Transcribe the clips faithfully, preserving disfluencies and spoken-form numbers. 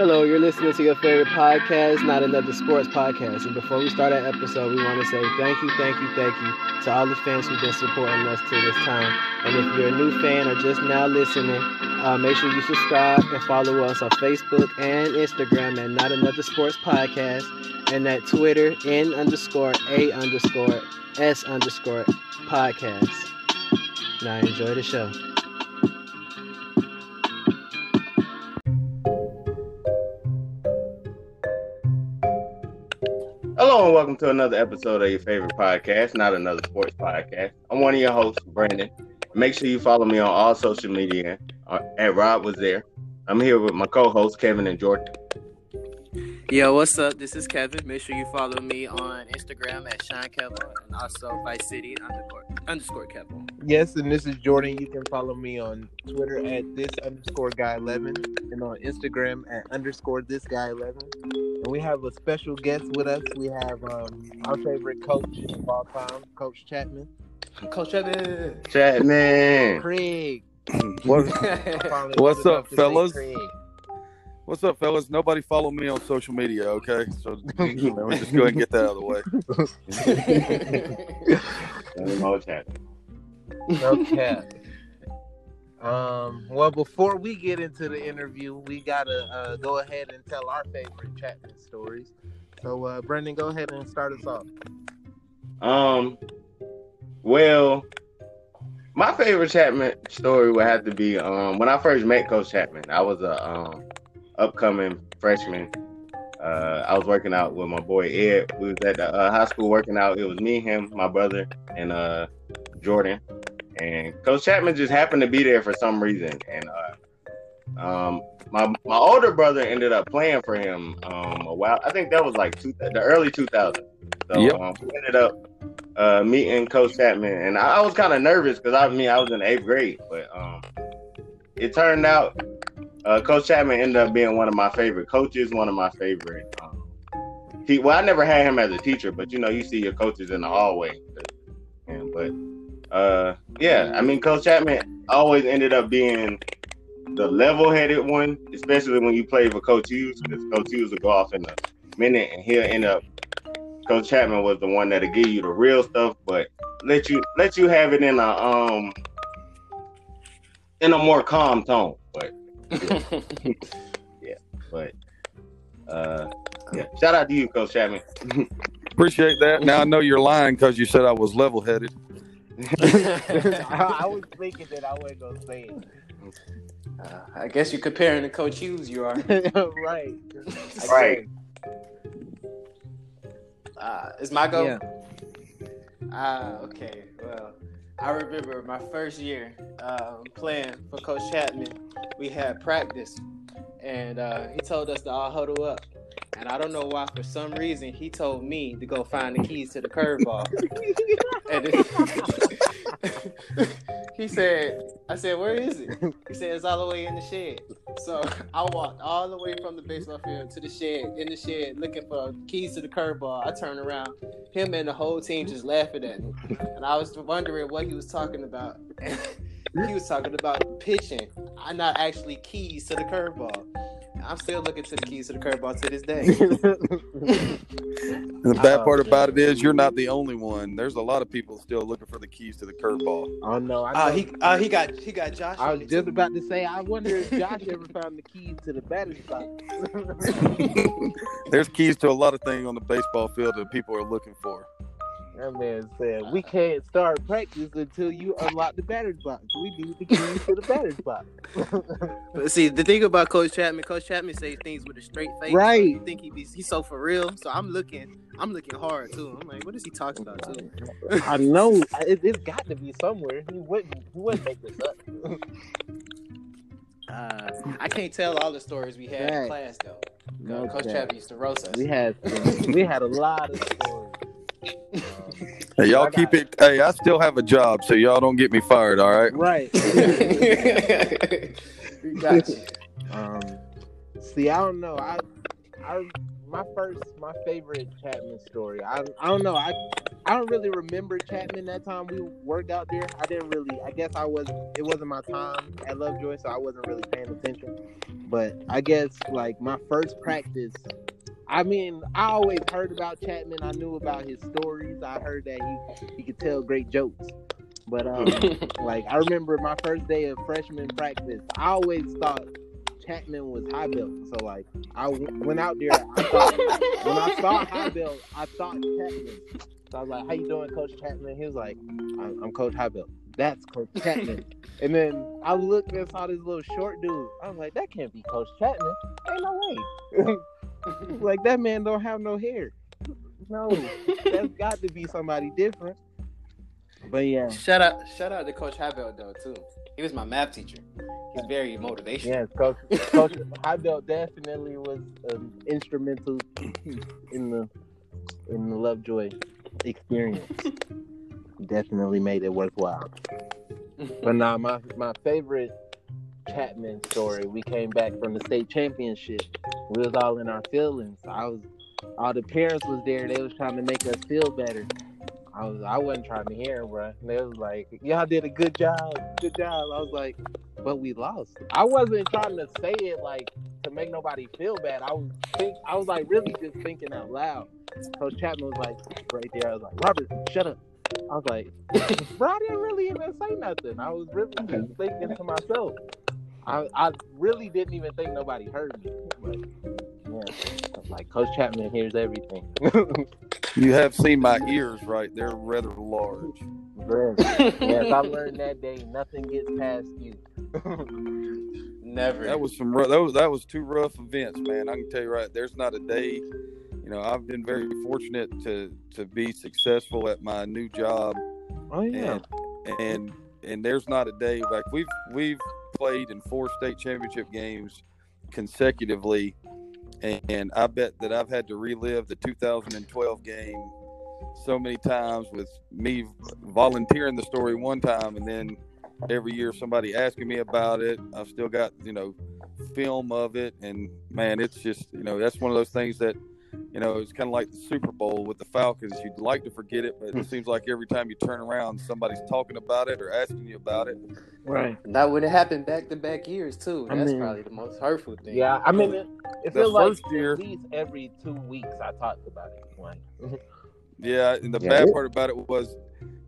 Hello, you're listening to your favorite podcast, Not Another Sports Podcast. And before we start our episode, we want to say thank you, thank you, thank you to all the fans who've been supporting us to this time. And if you're a new fan or just now listening, uh, make sure you subscribe and follow us on Facebook and Instagram at Not Another Sports Podcast and at Twitter, N underscore A underscore S underscore podcast. Now enjoy the show. Hello and welcome to another episode of your favorite podcast, Not Another Sports Podcast. I'm one of your hosts, Brandon. Make sure you follow me on all social media uh, at Rob Was There. I'm here with my co-hosts, Kevin and Jordan. Yo, what's up? This is Kevin. Make sure you follow me on Instagram at ShineKevin and also Vice City underscore, underscore Kevin. Yes, and this is Jordan. You can follow me on Twitter at this underscore guy eleven and on Instagram at underscore this guy eleven. And we have a special guest with us. We have um, our favorite coach of all time, Coach Chatman. Coach Chatman. Chatman. Craig. What's, what's up, fellas? Craig. What's up, fellas? Nobody follow me on social media, okay? So you know, just go ahead and get that out of the way. No chat. No chat. Um, well, before we get into the interview, we got to uh, go ahead and tell our favorite Chatman stories. So, uh, Brandon, go ahead and start us off. Um, well, my favorite Chatman story would have to be um, when I first met Coach Chatman. I was a... Um, upcoming freshman. Uh, I was working out with my boy Ed. We was at the uh, high school working out. It was me, him, my brother, and uh, Jordan. And Coach Chatman just happened to be there for some reason. And uh, um, my my older brother ended up playing for him um, a while. I think that was like two, the early two thousands. So yep. um, we ended up uh, meeting Coach Chatman. And I, I was kind of nervous because I mean I was in eighth grade, but um, it turned out. Uh, Coach Chatman ended up being one of my favorite coaches, one of my favorite. Um, he, well, I never had him as a teacher, but you know, you see your coaches in the hallway. And, but uh, yeah, I mean, Coach Chatman always ended up being the level-headed one, especially when you play for Coach Hughes, because Coach Hughes will go off in a minute, and he'll end up. Coach Chatman was the one that'll give you the real stuff, but let you let you have it in a um in a more calm tone, but. Yeah. yeah, but uh, yeah. Shout out to you, Coach Chatman. Appreciate that. Now I know you're lying because you said I was level-headed. I, I was thinking that I wasn't gonna say it. Uh, I guess you're comparing to Coach Hughes. You are right. Right. Uh, it's my go. Yeah. Uh, okay. Well. I remember my first year um, playing for Coach Chatman. We had practice, and uh, he told us to all huddle up. And I don't know why, for some reason, he told me to go find the keys to the curveball. And it, he said, I said, where is it? He said, it's all the way in the shed. So I walked all the way from the baseball field to the shed, in the shed, looking for keys to the curveball. I turned around. Him and the whole team just laughing at me. And I was wondering what he was talking about. And he was talking about pitching. I not actually keys to the curveball. I'm still looking to the keys to the curveball to this day. The bad part about it is you're not the only one. There's a lot of people still looking for the keys to the curveball. Oh no! I uh, he uh, he got he got Josh. I was just about to say. I wonder if Josh ever found the keys to the batting box. There's keys to a lot of things on the baseball field that people are looking for. That man said, we can't start practice until you unlock the batter's box. We need the keys to the batter's box. But see, the thing about Coach Chatman, Coach Chatman says things with a straight face. Right. You think he be, he's so for real. So I'm looking I'm looking hard, too. I'm like, what is he talking about, too? I know. It, it's got to be somewhere. He wouldn't, he wouldn't make this up. Uh, I can't tell all the stories we had right. in class, though. No Coach Chatman used to roast us. We had, we had a lot of stories. Um, hey, y'all I keep it. it. Hey, I still have a job, so y'all don't get me fired. All right. Right. We got you. Um, see, I don't know. I, I, my first, my favorite Chatman story. I, I don't know. I, I don't really remember Chatman that time we worked out there. I didn't really, I guess I wasn't, it wasn't my time at Lovejoy, so I wasn't really paying attention. But I guess, like, my first practice, I mean, I always heard about Chatman. I knew about his stories. I heard that he, he could tell great jokes. But, um, like, I remember my first day of freshman practice, I always thought Chatman was high belt. So, like, I w- went out there. I thought, when I saw high belt, I thought Chatman. So I was like, how you doing, Coach Chatman? He was like, I'm, I'm Coach Havel. That's Coach Chatman. And then I looked and saw this little short dude. I was like, that can't be Coach Chatman. Ain't no way. Like, that man don't have no hair. No, that's got to be somebody different. But yeah. Shout out shout out to Coach Havel, though, too. He was my math teacher. He's very motivational. Yeah, Coach, Coach Havel definitely was um, instrumental in the in the Lovejoy experience. Definitely made it worthwhile. But now, nah, my, my favorite Chatman story, we came back from the state championship. We was all in our feelings. I was, all the parents was there. They was trying to make us feel better. I was, I wasn't trying to hear it, bro. They was like, y'all did a good job. Good job. I was like, but we lost. I wasn't trying to say it like to make nobody feel bad. I was think, I was like really just thinking out loud. Coach Chatman was like right there. I was like, Robert, shut up. I was like, bro, I didn't really even say nothing. I was really just thinking to myself. I, I really didn't even think nobody heard me. But, yeah, like Coach Chatman hears everything. You have seen my ears, right? They're rather large. Yes, I learned that day. Nothing gets past you. Never. That was some. That was that was two rough events, man. I can tell you right. There's not a day. You know, I've been very fortunate to, to be successful at my new job. Oh yeah. And and, and there's not a day like we've we've played in four state championship games consecutively. And I bet that I've had to relive the two thousand twelve game so many times with me volunteering the story one time and then every year somebody asking me about it. I've still got, you know, film of it. And, man, it's just, you know, that's one of those things that, you know, it's kind of like the Super Bowl with the Falcons. You'd like to forget it, but it seems like every time you turn around, somebody's talking about it or asking you about it. Right. That would have happened back-to-back years, too. That's I mean, probably the most hurtful thing. Yeah, I mean, it, it feels like year, at least every two weeks I talked about it. One. Yeah, and the yeah. bad part about it was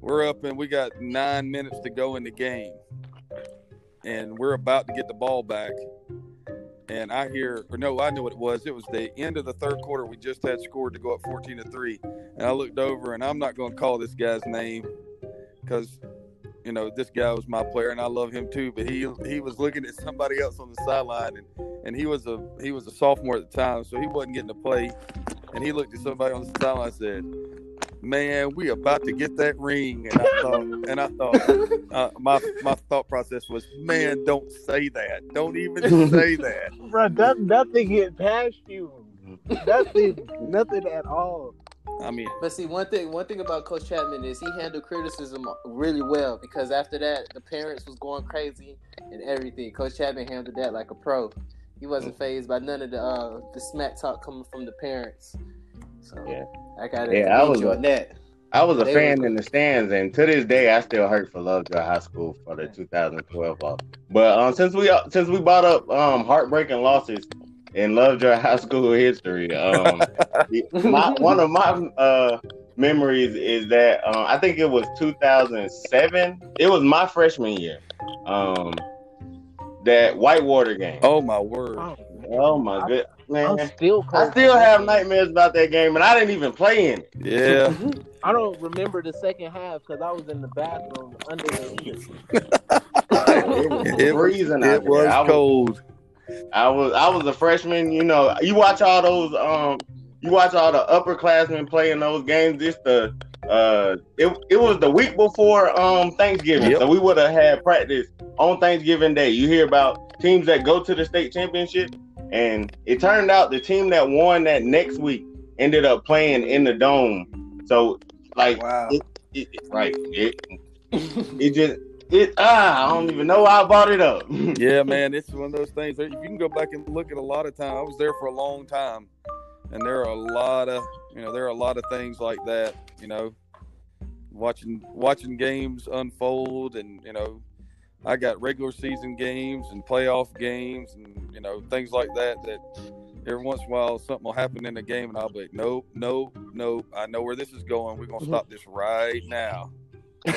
we're up and we got nine minutes to go in the game, and we're about to get the ball back. And I hear, or no, I knew what it was. It was the end of the third quarter. We just had scored to go up fourteen to three. And I looked over, and I'm not going to call this guy's name because, you know, this guy was my player, and I love him too. But he he was looking at somebody else on the sideline, and, and he was a he was a sophomore at the time, so he wasn't getting to play. And he looked at somebody on the sideline and said, "Man, we about to get that ring." And I thought, and I thought, uh, my my thought process was, "Man, don't say that. Don't even say that." Bro, that, nothing get past you. Nothing, nothing at all. I mean, but see, one thing, one thing about Coach Chatman is he handled criticism really well because after that, the parents was going crazy and everything. Coach Chatman handled that like a pro. He wasn't phased by none of the uh, the smack talk coming from the parents. So yeah, I got it. Yeah, I was on that. I was a they fan were... in the stands, and to this day, I still hurt for Lovejoy High School for the two thousand twelve off. But um, since we since we brought up um, heartbreaking losses in Lovejoy High School history, um, my, one of my uh, memories is that uh, I think it was two thousand seven. It was my freshman year. Um, that Whitewater game. Oh my word! Oh, oh my good man! I'm still I still have nightmares about that game, and I didn't even play in it. Yeah. I don't remember the second half because I was in the bathroom under the heat. It was it freezing was, out It there. was I cold. Was, I was I was a freshman. You know, you watch all those. Um, you watch all the upperclassmen playing those games. It's the uh, it it was the week before um Thanksgiving, yep. So we would have had practice on Thanksgiving Day. You hear about teams that go to the state championship, and it turned out the team that won that next week ended up playing in the dome. So. Like, wow. it, it, right? It, it just it. Ah, I don't even know why I brought it up. Yeah, man, it's one of those things. If you can go back and look at a lot of time, I was there for a long time, and there are a lot of you know there are a lot of things like that. You know, watching watching games unfold, and you know, I got regular season games and playoff games, and you know, things like that. That every once in a while something will happen in the game, and I'll be like, nope, nope, nope. I know where this is going. We're gonna mm-hmm. stop this right now.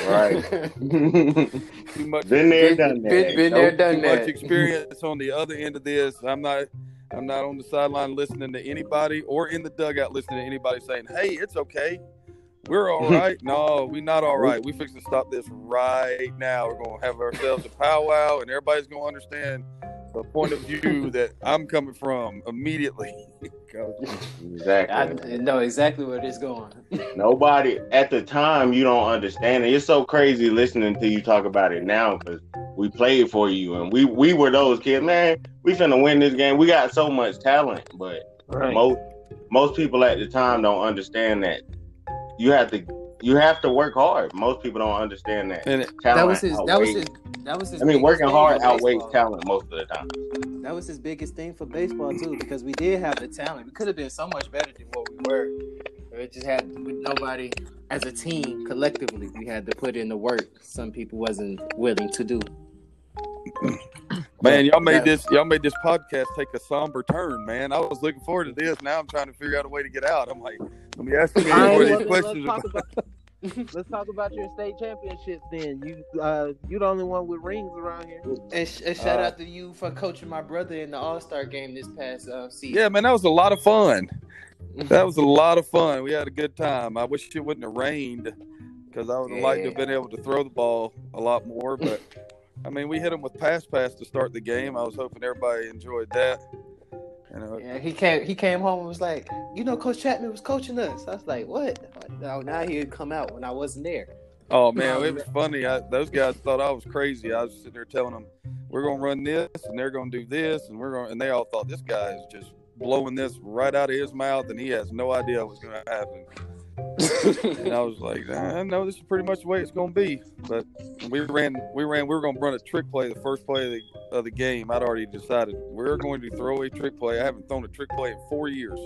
Right. Too much. Been there, done that. Been, been nope, there, done too that. Too much experience on the other end of this. I'm not. I'm not on the sideline listening to anybody or in the dugout listening to anybody saying, hey, it's okay. We're all right. No, we're not all right. We're fixing to stop this right now. We're going to have ourselves a powwow, and everybody's going to understand the point of view that I'm coming from immediately. Exactly. I know exactly where this is going. Nobody at the time, you don't understand it. It's so crazy listening to you talk about it now, because we played for you, and we, we were those kids. Man, we finna win this game. We got so much talent, but right. most most people at the time don't understand that you have to you have to work hard. Most people don't understand that. And talent that was his. Outweighs, that was his. That was his. I mean, working hard outweighs talent most of the time. That was his biggest thing for baseball too, because we did have the talent. We could have been so much better than what we were. It just had nobody as a team collectively. We had to put in the work. Some people wasn't willing to do. Man, y'all made this y'all made this podcast take a somber turn, man. I was looking forward to this. Now I'm trying to figure out a way to get out. I'm like, let me ask you more of these questions. Let's talk about, about, let's talk about your state championships then. You uh, you the only one with rings around here. And, sh- and shout uh, out to you for coaching my brother in the All-Star game this past uh, season. Yeah, man, that was a lot of fun. That was a lot of fun. We had a good time. I wish it wouldn't have rained, because I would have yeah. liked to have been able to throw the ball a lot more, but... I mean, we hit him with pass pass to start the game. I was hoping everybody enjoyed that. You know, yeah, he came he came home and was like, you know, Coach Chatman was coaching us. I was like, what? No, now he'd come out when I wasn't there. Oh, man, it was funny. I, those guys thought I was crazy. I was sitting there telling them, we're going to run this, and they're going to do this, and we're going, and they all thought this guy is just blowing this right out of his mouth, and he has no idea what's going to happen. And I was like, I know this is pretty much the way it's going to be. But we ran, we ran, we were going to run a trick play the first play of the, of the game. I'd already decided we're going to throw a trick play. I haven't thrown a trick play in four years.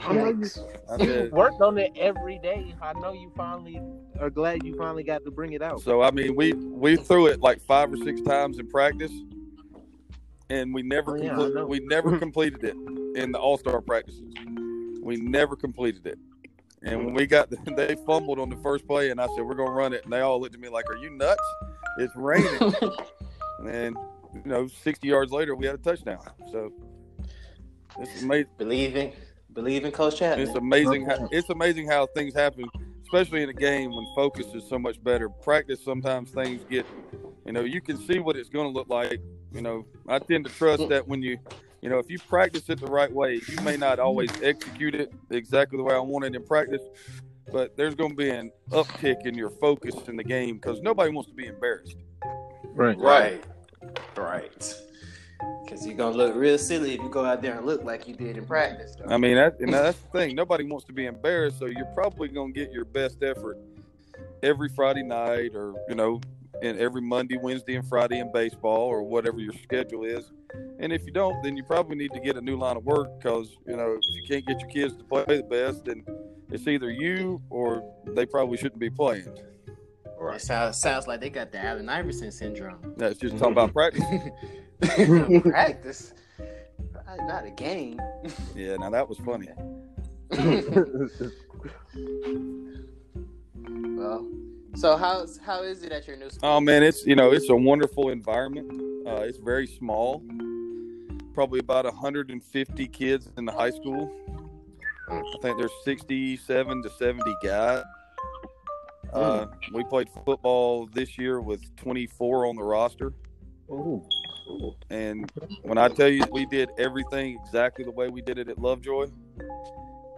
I know you, I said, you worked on it every day. I know you finally are glad you finally got to bring it out. So, I mean, we, we threw it like five or six times in practice, and we never, oh, yeah, compl- we never completed it in the All-Star practices. We never completed it. And when we got, they fumbled on the first play, and I said, we're going to run it. And they all looked at me like, are you nuts? It's raining. And, you know, sixty yards later, we had a touchdown. So, it's amazing. Believe in, believe in Coach Chatman. It's amazing, how, it's amazing how things happen, especially in a game when focus is so much better. Practice, sometimes things get, you know, you can see what it's going to look like. You know, I tend to trust that when you – you know, if you practice it the right way, you may not always execute it exactly the way I want it in practice, but there's going to be an uptick in your focus in the game, because nobody wants to be embarrassed. Right. Right. Right. Because you're going to look real silly if you go out there and look like you did in practice. Though. I mean, that, and that's the thing. Nobody wants to be embarrassed, so you're probably going to get your best effort every Friday night, or, you know, and every Monday, Wednesday, and Friday in baseball, or whatever your schedule is. And if you don't, then you probably need to get a new line of work, because, you know, if you can't get your kids to play the best, then it's either you or they probably shouldn't be playing. Right. It sounds, sounds like they got the Allen Iverson syndrome. That's just talking about practice. Practice? Not a game. Yeah, now that was funny. Well... So how's how is it at your new school? Oh man, it's you know it's a wonderful environment. Uh, it's very small, probably about one hundred fifty kids in the high school. I think there's sixty-seven to seventy guys. Uh, mm. We played football this year with twenty-four on the roster. Ooh. And when I tell you we did everything exactly the way we did it at Lovejoy.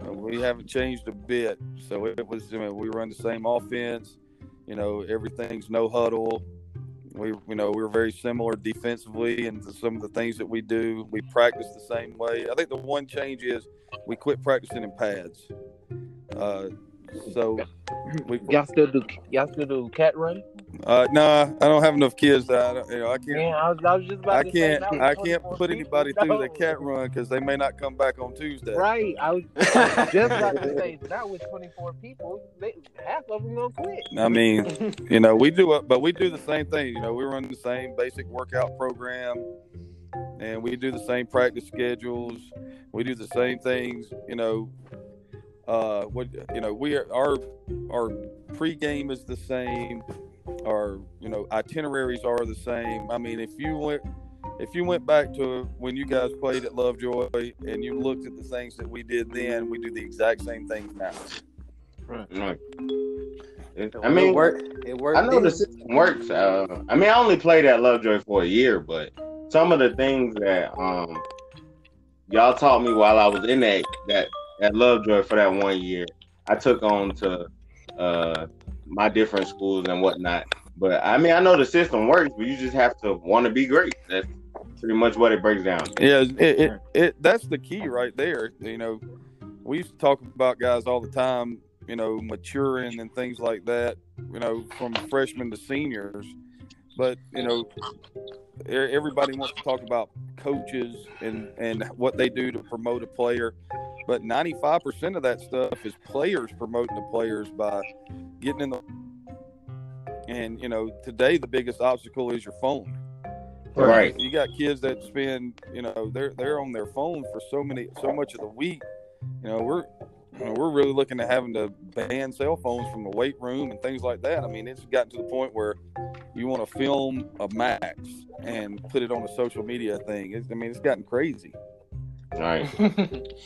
We haven't changed a bit. So it was I mean, we run the same offense. You know, everything's no huddle. We, you know, we're very similar defensively and some of the things that we do. We practice the same way. I think the one change is we quit practicing in pads. Uh, so we y'all still do y'all still do cat run? Uh, nah, I don't have enough kids. That I, don't, you know, I can't. Man, I, was, I was just about I to can't. Say I can't put anybody no. through the cat run because they may not come back on Tuesday. Right. I was just about to say not with twenty-four people. They, half of them gonna quit. I mean, you know, we do, but we do the same thing. You know, we run the same basic workout program, and we do the same practice schedules. We do the same things. You know, uh, what you know, we are our our pregame is the same. Our, you know, itineraries are the same. I mean, if you went, if you went back to when you guys played at Lovejoy and you looked at the things that we did then, we do the exact same things now. Right. Right. It, I mean, it worked. It worked. I know the system works. Uh, I mean, I only played at Lovejoy for a year, but some of the things that um, y'all taught me while I was in that that at Lovejoy for that one year, I took on to. Uh, my different schools and whatnot. But I mean, I know the system works, but you just have to want to be great. That's pretty much what it breaks down to. Yeah, it, it, it that's the key right there. You know, we used to talk about guys all the time, you know, maturing and things like that, you know, from freshmen to seniors. But, you know, everybody wants to talk about coaches and, and what they do to promote a player. But ninety-five percent of that stuff is players promoting the players by getting in the – and, you know, today the biggest obstacle is your phone. Right. You got kids that spend, you know, they're they're on their phone for so many so much of the week. You know, we're you know, we're really looking at having to ban cell phones from the weight room and things like that. I mean, it's gotten to the point where you want to film a max and put it on a social media thing. It's, I mean, it's gotten crazy. All right.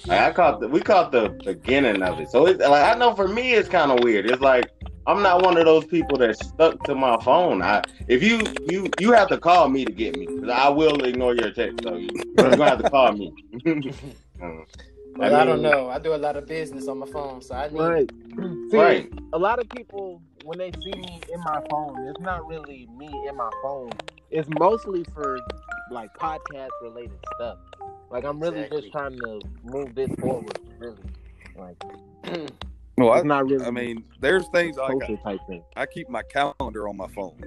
Like I caught the, we caught the beginning of it. So it's like, I know for me, it's kind of weird. It's like, I'm not one of those people that's stuck to my phone. I, if you, you, you have to call me to get me. I will ignore your text. So you, you're going to have to call me. um, well, I, mean, I don't know. I do a lot of business on my phone. So I need. Right. See, right. A lot of people, when they see me in my phone, it's not really me in my phone. It's mostly for like podcast related stuff. Like, I'm really exactly. just trying to move this forward, really. Like, well, it's I, not really. I mean, there's things like I, thing. I keep my calendar on my phone.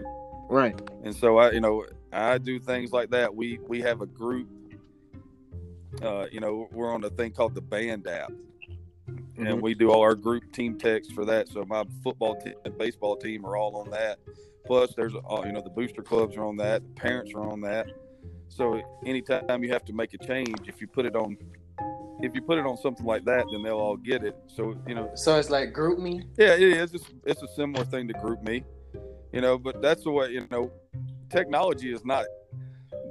Right. And so, I, you know, I do things like that. We we have a group, uh, you know, we're on a thing called the Band app. Mm-hmm. And we do all our group team texts for that. So my football team and baseball team are all on that. Plus, there's, you know, the booster clubs are on that. The parents are on that. So anytime you have to make a change, if you put it on, if you put it on something like that, then they'll all get it. So you know. So it's like GroupMe. Yeah, it is. It's, it's a similar thing to GroupMe, you know. But that's the way you know. Technology is not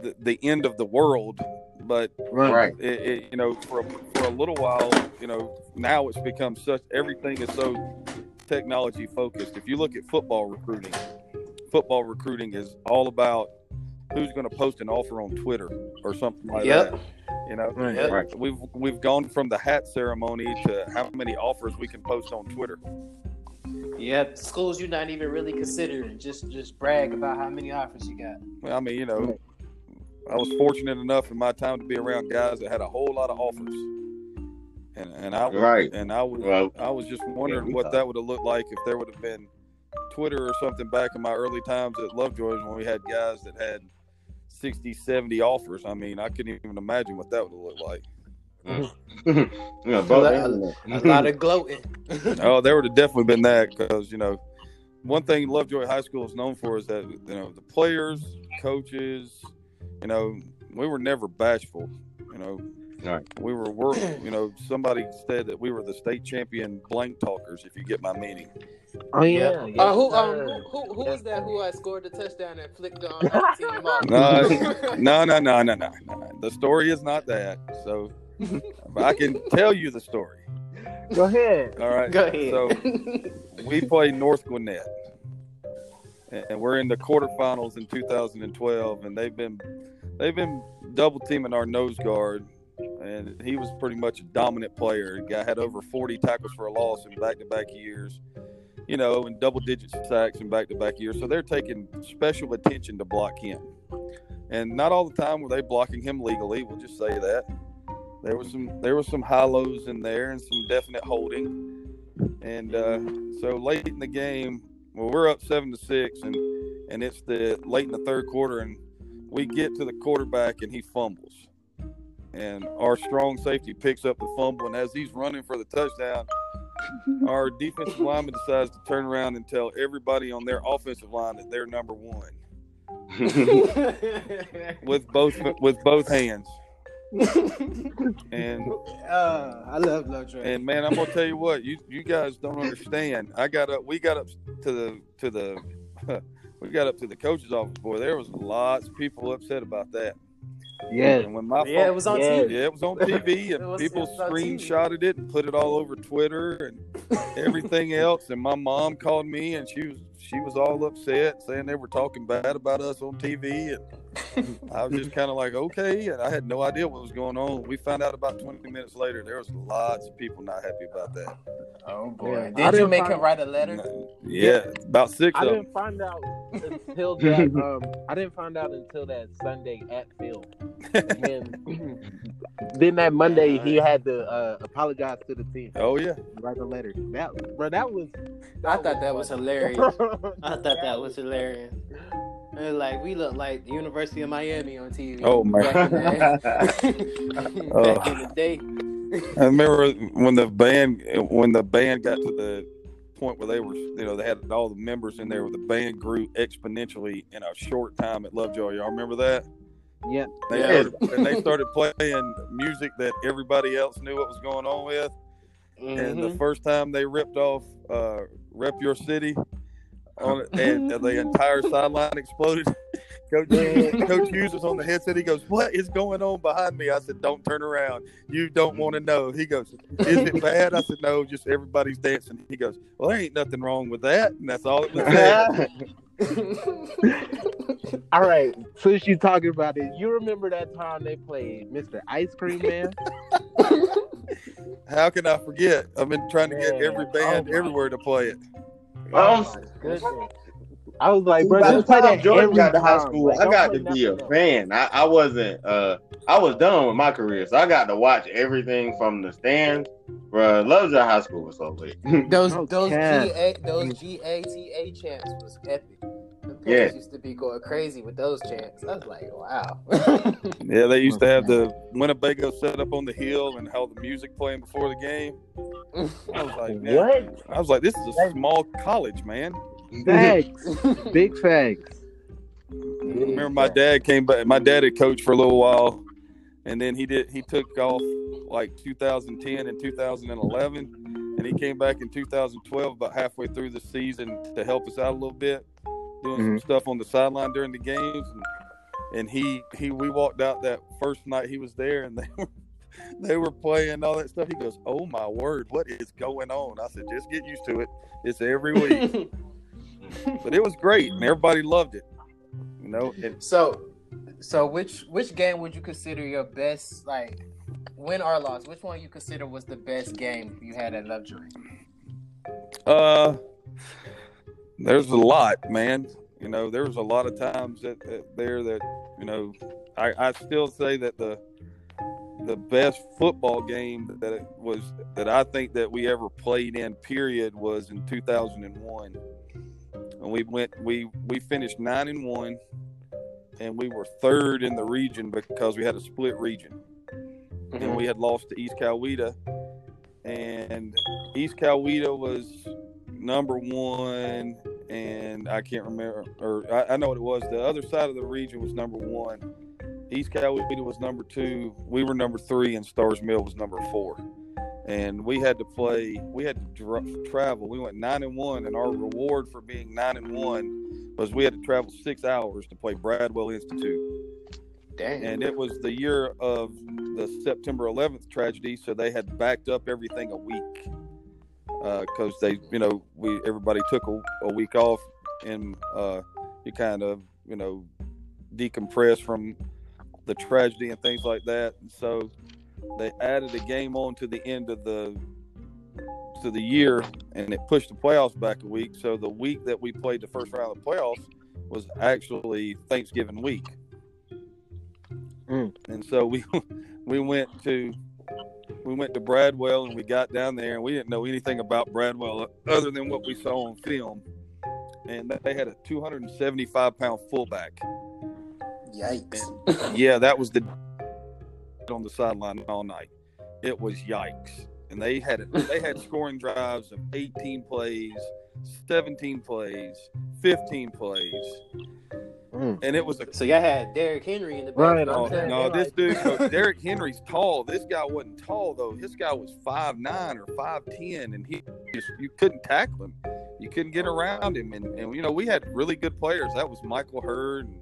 the, the end of the world, but right. It, it, you know, for a, for a little while, you know, now it's become such. Everything is so technology focused. If you look at football recruiting, football recruiting is all about. Who's going to post an offer on Twitter or something like yep. that? You know, right. Right. we've we've gone from the hat ceremony to how many offers we can post on Twitter. Yeah, schools you're not even really considering. Just just brag about how many offers you got. Well, I mean, you know, I was fortunate enough in my time to be around guys that had a whole lot of offers, and and I was, right. and I was well, I was just wondering yeah, what thought. that would have looked like if there would have been Twitter or something back in my early times at Lovejoy when we had guys that had sixty, seventy offers. I mean, I couldn't even imagine what that would look like. Mm. yeah, a, lot, a lot of gloating. Oh, there would have definitely been that because, you know, one thing Lovejoy High School is known for is that, you know, the players, coaches, you know, we were never bashful, you know. Right. We were, we're, you know, somebody said that we were the state champion blank talkers, if you get my meaning. Oh, yeah. yeah. Uh, who um, who, who was that who I scored the touchdown and flicked on? no, no, no, no, no, no. The story is not that. So I can tell you the story. Go ahead. All right. Go ahead. So we played North Gwinnett, and we're in the quarterfinals in two thousand twelve, and they've been they've been double-teaming our nose guard. And he was pretty much a dominant player. The guy had over forty tackles for a loss in back-to-back years, you know, and double-digit sacks in back-to-back years. So they're taking special attention to block him. And not all the time were they blocking him legally. We'll just say that. There was some there was some high-lows in there and some definite holding. And uh, so late in the game, well, we're up seven to six, and and it's the late in the third quarter, and we get to the quarterback, and he fumbles. And our strong safety picks up the fumble, and as he's running for the touchdown, our defensive lineman decides to turn around and tell everybody on their offensive line that they're number one. with both with both hands. And uh, I love Lovejoy. And man, I'm gonna tell you what, you you guys don't understand. I got up. We got up to the to the. We got up to the coach's office. Boy, there was lots of people upset about that. Yeah, and when my yeah, phone, it was on yeah. T V. Yeah, it was on T V, and was, people it screenshotted it and put it all over Twitter and everything else. And my mom called me, and she was she was all upset, saying they were talking bad about us on T V. And I was just kind of like, okay, and I had no idea what was going on. We found out about twenty minutes later. There was lots of people not happy about that. Oh boy! Yeah. Did you make find, her write a letter? No, yeah, about six. I of didn't them. find out until that. um, I didn't find out until that Sunday at Field. And then, then that Monday he had to uh, apologize to the team. Oh yeah, write a letter. That, bro, that was. That I, was thought that was I thought that was hilarious. I thought that was hilarious. And like we look like the University of Miami on T V. Oh my! Back in the, oh. Back in the day. I remember when the band when the band got to the point where they were, you know, they had all the members in there. Where the band grew exponentially in a short time at Lovejoy. Y'all remember that? Yeah. They yeah. Started, and they started playing music that everybody else knew what was going on with. Mm-hmm. And the first time they ripped off uh, "Rep Your City," on and the entire sideline exploded. Coach, Coach Hughes was on the headset. He goes, "What is going on behind me?" I said, "Don't turn around. You don't want to know." He goes, "Is it bad?" I said, "No, just everybody's dancing." He goes, "Well, there ain't nothing wrong with that." And that's all it was. All right. Since you talking about it, you remember that time they played Mister Ice Cream Man? How can I forget? I've been trying to get every band oh everywhere to play it. Oh, my goodness. I was like, bro, by the time Jordan got to high school, like, I got to be a fan. I, I wasn't, uh, I was done with my career, so I got to watch everything from the stands. Bro, Lovejoy High School was so lit. Those oh, those G A those G A T A chants was epic. The parents yeah. used to be going crazy with those chants. I was like, wow. Yeah, they used to have the Winnebago set up on the hill and how the music playing before the game. I was like, man, what? I was like, this is a small college, man. Facts. Big facts. I remember my dad came back. My dad had coached for a little while, and then he did. He took off like two thousand ten and two thousand eleven, and he came back in two thousand twelve about halfway through the season to help us out a little bit, doing mm-hmm. some stuff on the sideline during the games. And, and he, he we walked out that first night he was there, and they were They were playing all that stuff. He goes, "Oh my word, what is going on?" I said, "Just get used to it. It's every week." But it was great, and everybody loved it. You know. It, so, so which which game would you consider your best? Like, win or loss, which one you consider was the best game you had at Lovejoy? Uh, there's a lot, man. You know, there was a lot of times that, that there that you know, I, I still say that the the best football game that it was that I think that we ever played in. Period was in two thousand one. And we went, we, we finished nine and one, and we were third in the region because we had a split region, mm-hmm. and we had lost to East Coweta, and East Coweta was number one, and I can't remember, or I, I know what it was. The other side of the region was number one. East Coweta was number two. We were number three, and Stars Mill was number four. And we had to play. We had to dr- travel. We went nine and one, and our reward for being nine and one was we had to travel six hours to play Bradwell Institute. Dang! And it was the year of the September eleventh tragedy, so they had backed up everything a week because uh, they, you know, we everybody took a, a week off, and uh, you kind of, you know, decompress from the tragedy and things like that. And so they added a game on to the end of the to the year, and it pushed the playoffs back a week. So the week that we played the first round of the playoffs was actually Thanksgiving week. Mm. And so we we went to we went to Bradwell, and we got down there, and we didn't know anything about Bradwell other than what we saw on film. and they had a two hundred seventy-five pound fullback. Yikes. And, yeah, that was the on the sideline all night. It was yikes. And they had they had scoring drives of eighteen plays, seventeen plays, fifteen plays. Mm. And it was a so y'all had Derrick Henry in the back. No, no this like... dude, so Derrick Henry's tall. This guy wasn't tall though. This guy was five nine or five ten, and he just you couldn't tackle him. You couldn't get around him. And, and you know, we had really good players. That was Michael Hurd, and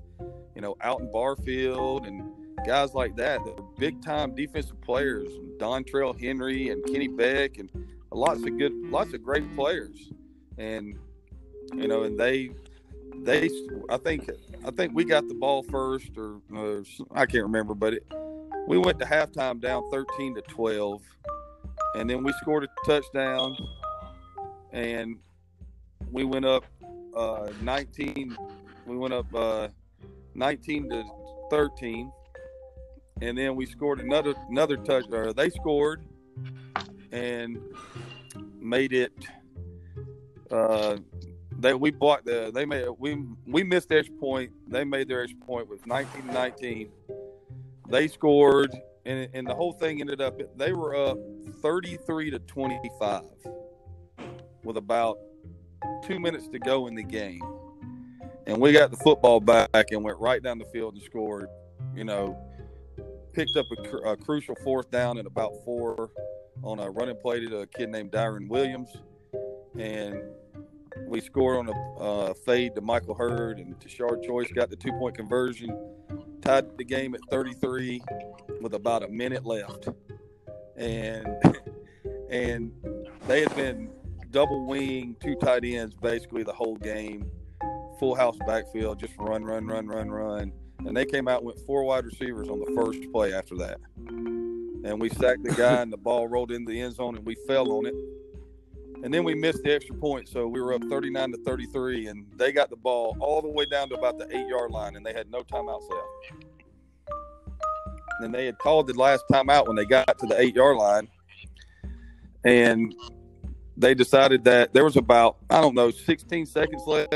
you know, out in Barfield, and guys like that that were big time defensive players. Dontrell Henry and Kenny Beck, and lots of good, lots of great players. And you know, and they. They, I think, I think we got the ball first, or, or I can't remember, but it, we went to halftime down thirteen to twelve, and then we scored a touchdown, and we went up uh, nineteen. We went up uh, nineteen to thirteen, and then we scored another another touchdown. Or they scored and made it. Uh, They we blocked the they made we we missed their point. They made their extra point with nineteen nineteen. They scored, and and the whole thing ended up they were up thirty-three to twenty-five with about two minutes to go in the game. And we got the football back and went right down the field and scored. You know, picked up a, a crucial fourth down at about four on a running play to a kid named Deion Williams, and we scored on a uh, fade to Michael Hurd, and Tashard Choice got the two-point conversion, tied the game at thirty-three with about a minute left. And and they had been double-wing, two tight ends basically the whole game, full house backfield, just run, run, run, run, run. And they came out and went four wide receivers on the first play after that. And we sacked the guy, and the ball rolled into the end zone, and we fell on it. And then we missed the extra point, so we were up thirty-nine to thirty-three, and they got the ball all the way down to about the eight-yard line, and they had no timeouts left. And they had called the last timeout when they got to the eight-yard line, and they decided that there was about, I don't know, sixteen seconds left,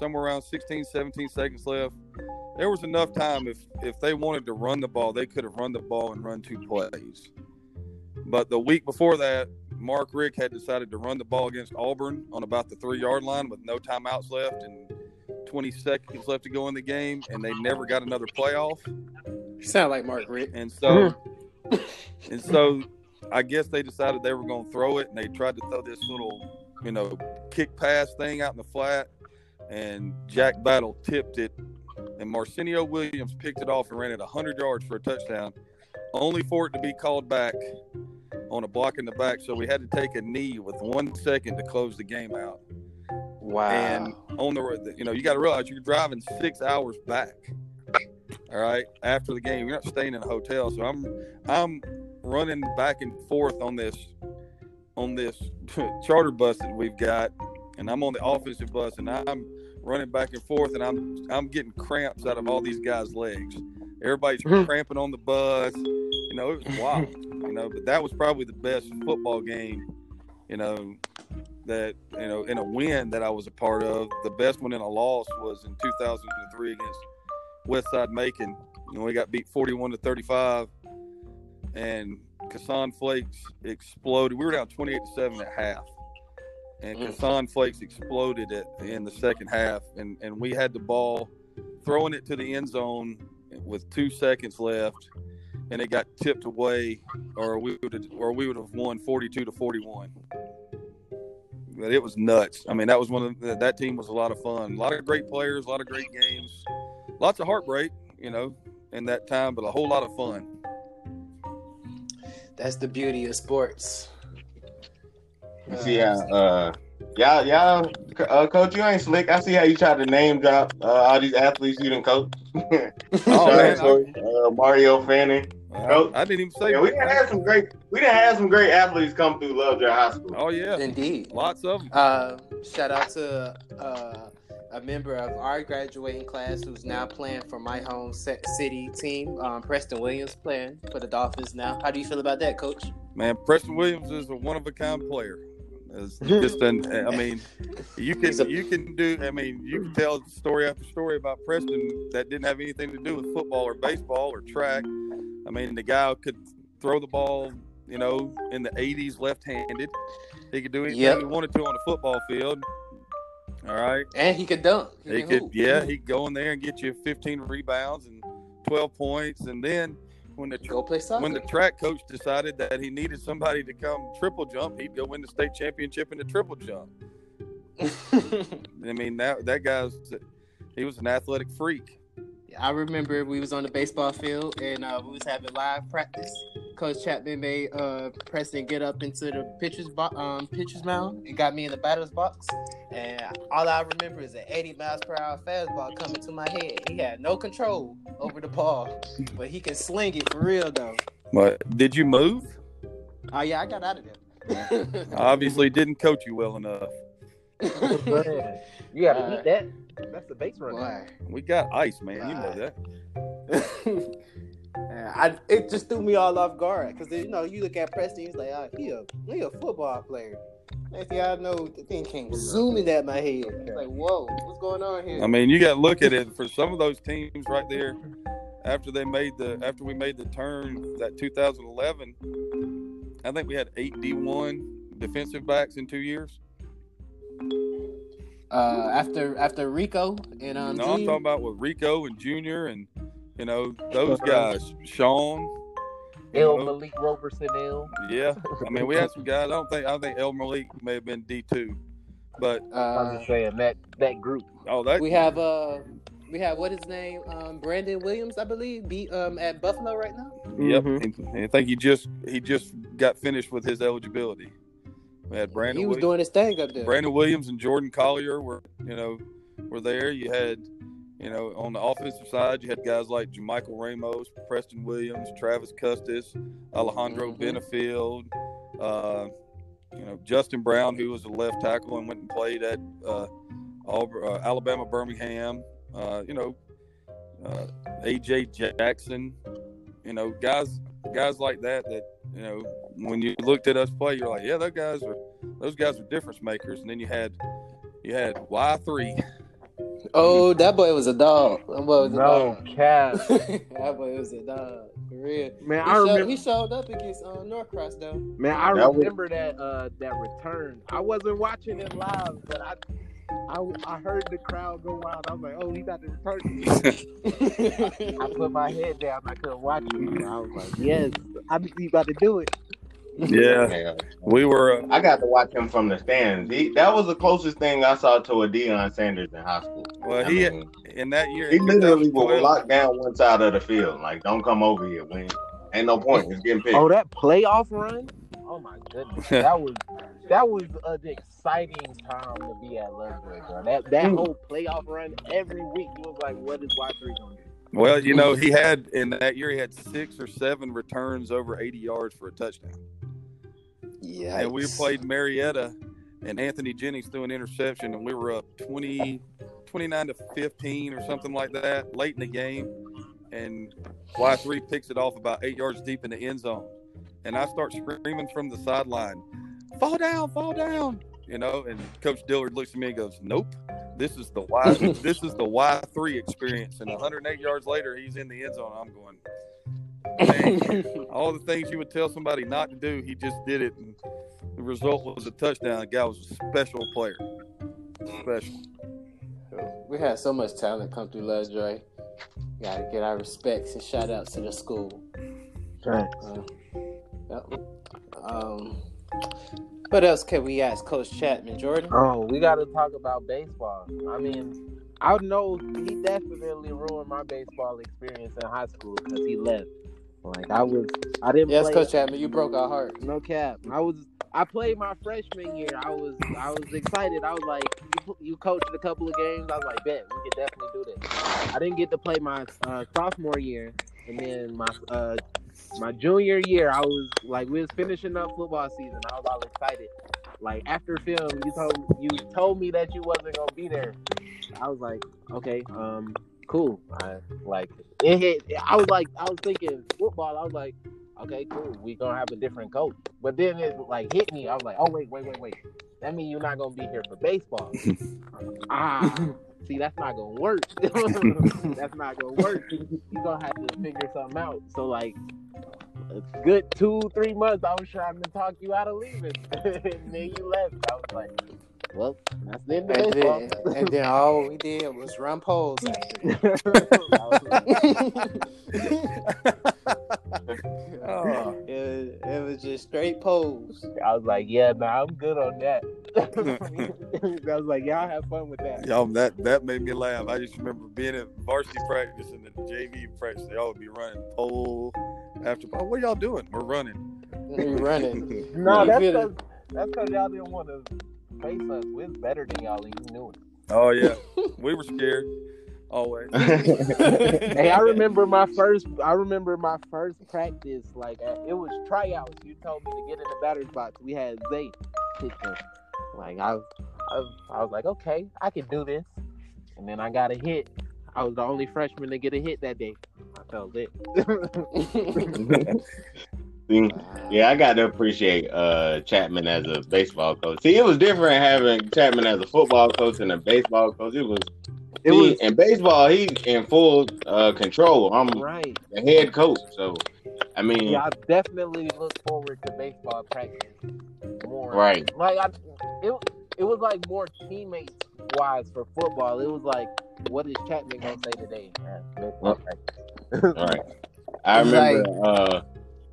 somewhere around sixteen, seventeen seconds left. There was enough time if, if they wanted to run the ball, they could have run the ball and run two plays. But the week before that, Mark Richt had decided to run the ball against Auburn on about the three-yard line with no timeouts left and twenty seconds left to go in the game, and they never got another playoff. Sound like Mark Richt. And so, and so, I guess they decided they were going to throw it, and they tried to throw this little, you know, kick pass thing out in the flat, and Jack Battle tipped it, and Marcinio Williams picked it off and ran it one hundred yards for a touchdown, only for it to be called back on a block in the back, so we had to take a knee with one second to close the game out. Wow. And on the road, you know, you got to realize you're driving six hours back, all right, after the game. You're not staying in a hotel, so I'm I'm running back and forth on this on this charter bus that we've got, and I'm on the offensive bus, and I'm running back and forth, and I'm I'm getting cramps out of all these guys' legs. Everybody's cramping on the bus. You know, it was wild. You know, but that was probably the best football game, you know, that, you know, in a win that I was a part of. The best one in a loss was in two thousand three against Westside Macon. And we got beat forty-one to thirty-five. And Cassan Flakes exploded. We were down twenty-eight to seven at half. And Cassan Flakes exploded it in the second half. And, and we had the ball, throwing it to the end zone with two seconds left, and it got tipped away, or we would have, or we would have won forty-two to forty-one. But it was nuts. I mean, that was one of the, that team was a lot of fun. A lot of great players, a lot of great games, lots of heartbreak, you know, in that time, but a whole lot of fun. That's the beauty of sports. See, uh, uh y'all, y'all, uh, coach, you ain't slick. I see how you tried to name drop uh, all these athletes you done coach. Oh, man, uh, Mario Fanning. Uh, I didn't even say yeah, we done had some great we done had some great athletes come through Lovejoy High School. Oh yeah. Indeed. Lots of them. Uh, shout out to uh, a member of our graduating class who's now playing for my home city team, um, Preston Williams, playing for the Dolphins now. How do you feel about that, coach? Man, Preston Williams is a one of a kind player. It's just an, I mean, you can you can do. I mean, you can tell story after story about Preston that didn't have anything to do with football or baseball or track. I mean, the guy could throw the ball, you know, in the eighties left-handed. He could do anything yep. he wanted to on the football field. All right, and he could dunk. He, he could, hoop. yeah, he'd go in there and get you fifteen rebounds and twelve points, and then. When the, go play soccer. When the track coach decided that he needed somebody to come triple jump, he'd go win the state championship in the triple jump. I mean, that that guy's he was an athletic freak. I remember we was on the baseball field and uh, we was having live practice. Coach Chatman made uh, Preston get up into the pitcher's bo- um, pitcher's mound and got me in the batter's box. And all I remember is an eighty miles per hour fastball coming to my head. He had no control over the ball, but he can sling it for real though. But did you move? Oh yeah, I got out of there. Obviously, didn't coach you well enough. You gotta eat that. That's the base run. Wow. We got ice, man. Wow. You know that. Yeah, I, it just threw me all off guard because you know you look at Preston, he's like, oh, he a he a football player. Next thing I know, the thing came zooming at my head. It's like, whoa, what's going on here? I mean, you got to look at it for some of those teams right there. After they made the after we made the turn that two thousand eleven, I think we had eight D one defensive backs in two years. Uh, after after Rico and um, no, I'm talking about with Rico and Junior and you know those guys, Sean, El know. Malik Roberson, El. Yeah, I mean we had some guys. I don't think I think El Malik may have been D two, but uh, I'm just saying that that group. Oh, that we have uh we have what his name um, Brandon Williams, I believe, be um at Buffalo right now. Yep, mm-hmm. I think he just he just got finished with his eligibility. We had Brandon. He was Williams. doing his thing up there. Brandon Williams and Jordan Collier were, you know, were there. You had, you know, on the offensive side, you had guys like Michael Ramos, Preston Williams, Travis Custis, Alejandro mm-hmm. Benefield, uh, you know, Justin Brown, who was a left tackle and went and played at uh, Auburn, uh, Alabama Birmingham. Uh, you know, uh, A J Jackson. You know, guys, guys like that that you know. When you looked at us play, you're like, yeah, those guys are those guys are difference makers. And then you had you had Y three. Oh, that boy was a dog. That boy was a no, dog. Cap. That boy was a dog. For real. Man, he I showed, remember he showed up against uh, Norcross though. Man, I that remember was... that uh, that return. I wasn't watching it live, but I. I, I heard the crowd go wild. I was like, oh, he got to return it. I put my head down. I couldn't watch it. I was like, yes, I think he's about to do it. Yeah. yeah. We were. Uh, I got to watch him from the stands. He, that was the closest thing I saw to a Deion Sanders in high school. Well, I he mean, in that year. He literally would lock down one side of the field. Like, don't come over here, man. Ain't no point. It's getting picked. Oh, that playoff run? Oh, my goodness. That was. That was an exciting time to be at Lovejoy, bro. That that whole playoff run every week, you was like, what is Y three going to do? Well, you know, he had, in that year, he had six or seven returns over eighty yards for a touchdown. Yeah. And we played Marietta, and Anthony Jennings threw an interception, and we were up twenty, twenty-nine to fifteen or something like that late in the game. And Y three picks it off about eight yards deep in the end zone. And I start screaming from the sideline, fall down, fall down, you know, and Coach Dillard looks at me and goes, nope, this is the Y, this is the Y three experience. And one hundred eight yards later, he's in the end zone. I'm going, man, all the things you would tell somebody not to do, he just did it. And the result was a touchdown. The guy was a special player. Special. We had so much talent come through Lovejoy. Got to get our respects and shout outs to the school. Thanks. Uh, yep. Um, What else can we ask Coach Chatman, Jordan? Oh, we got to talk about baseball. I mean, I know he definitely ruined my baseball experience in high school because he left. Like I was, I didn't. Yes, play. Coach Chatman, you broke our heart. No cap. I was. I played my freshman year. I was. I was excited. I was like, you, you coached a couple of games. I was like, bet we could definitely do this. I didn't get to play my uh, sophomore year, and then my. Uh, My junior year, I was like, we was finishing up football season. I was all excited. Like after film, you told you told me that you wasn't gonna be there. I was like, okay, um, cool. I like it hit. I was like, I was thinking football. I was like, okay, cool, we gonna have a different coach. But then it like hit me. I was like, oh wait, wait, wait, wait. That means you're not gonna be here for baseball. ah, see, that's not gonna work. That's not gonna work. You gonna have to figure something out. So like, a good two, three months, I was trying to talk you out of leaving, and then you left. I was like, well, that's the end of it. And then all we did was run polls. Oh, it, it was just straight polls. I was like, yeah, nah, I'm good on that. I was like, y'all have fun with that. Y'all, that that made me laugh. I just remember being at varsity practice and the J V practice. They all would be running poll after poll. What are y'all doing? We're running. We're running. No, that's because that's because y'all didn't want to face us. We're better than y'all, and you knew it. Oh, yeah. We were scared. Always. Hey, I remember my first. I remember my first practice. Like uh, it was tryouts. You told me to get in the batter's box. We had Zay. Like I, I, I was like, okay, I can do this. And then I got a hit. I was the only freshman to get a hit that day. I felt it. Yeah, I got to appreciate uh, Chatman as a baseball coach. See, it was different having Chatman as a football coach and a baseball coach. It was. It was, in baseball, he's in full uh, control. I'm right. the head coach, so I mean, yeah, I definitely look forward to baseball practice more. Right, like I, it, it was like more teammates wise for football. It was like, what is Chatman gonna say today? All right, I remember like, uh,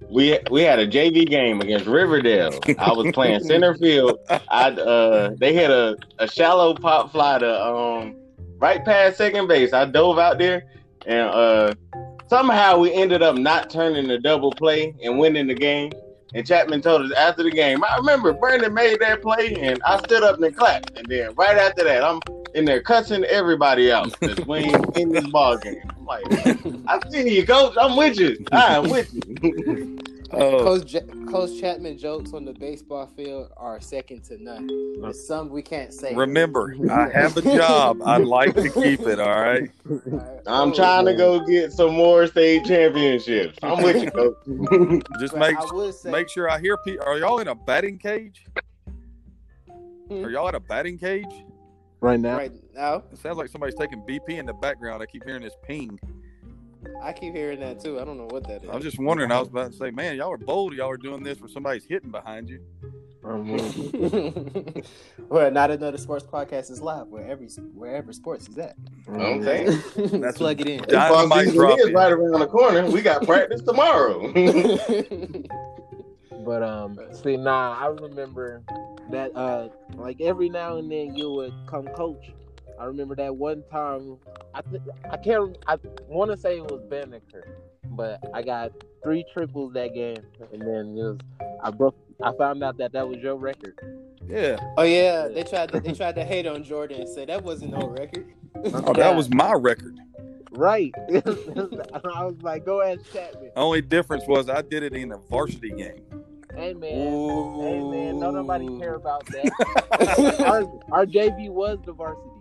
we we had a J V game against Riverdale. I was playing center field. I uh, they had a, a shallow pop fly to um. right past second base. I dove out there, and uh, somehow we ended up not turning the double play and winning the game. And Chatman told us after the game, I remember Brandon made that play, and I stood up and clapped. And then right after that, I'm in there cussing everybody out because we ain't in this ball game. I'm like, I see you, Coach. I'm with you. I'm with you. Oh. Coach, J- Coach Chatman jokes on the baseball field are second to none. There's some we can't say. Remember, I have a job. I'd like to keep it, all right? All right. I'm oh, trying man. to go get some more state championships. I'm with you, Coach. Just but make, say- make sure I hear people. Are y'all in a batting cage? Are y'all in a batting cage? Right now? Right now. It sounds like somebody's taking B P in the background. I keep hearing this ping. I keep hearing that too. I don't know what that is. I was just wondering. I was about to say, man, y'all are bold. Y'all are doing this where somebody's hitting behind you. Well, not another sports podcast is live where every wherever sports is at. Okay, that's plug it in. Dynamite drop is right around the corner. We got practice tomorrow. But um, see, nah, I remember that. Uh, like every now and then, you would come coach. I remember that one time, I th- I can't, I want to say it was Banneker, but I got three triples that game, and then it was, I broke, I found out that that was your record. Yeah. Oh yeah, they tried to, they tried to hate on Jordan and say that wasn't no record. Oh, that was my record. Right. I was like, go ahead, Chatman. Only difference was I did it in a varsity game. Hey man, Ooh. hey man, don't nobody care about that. our, our J V was the varsity.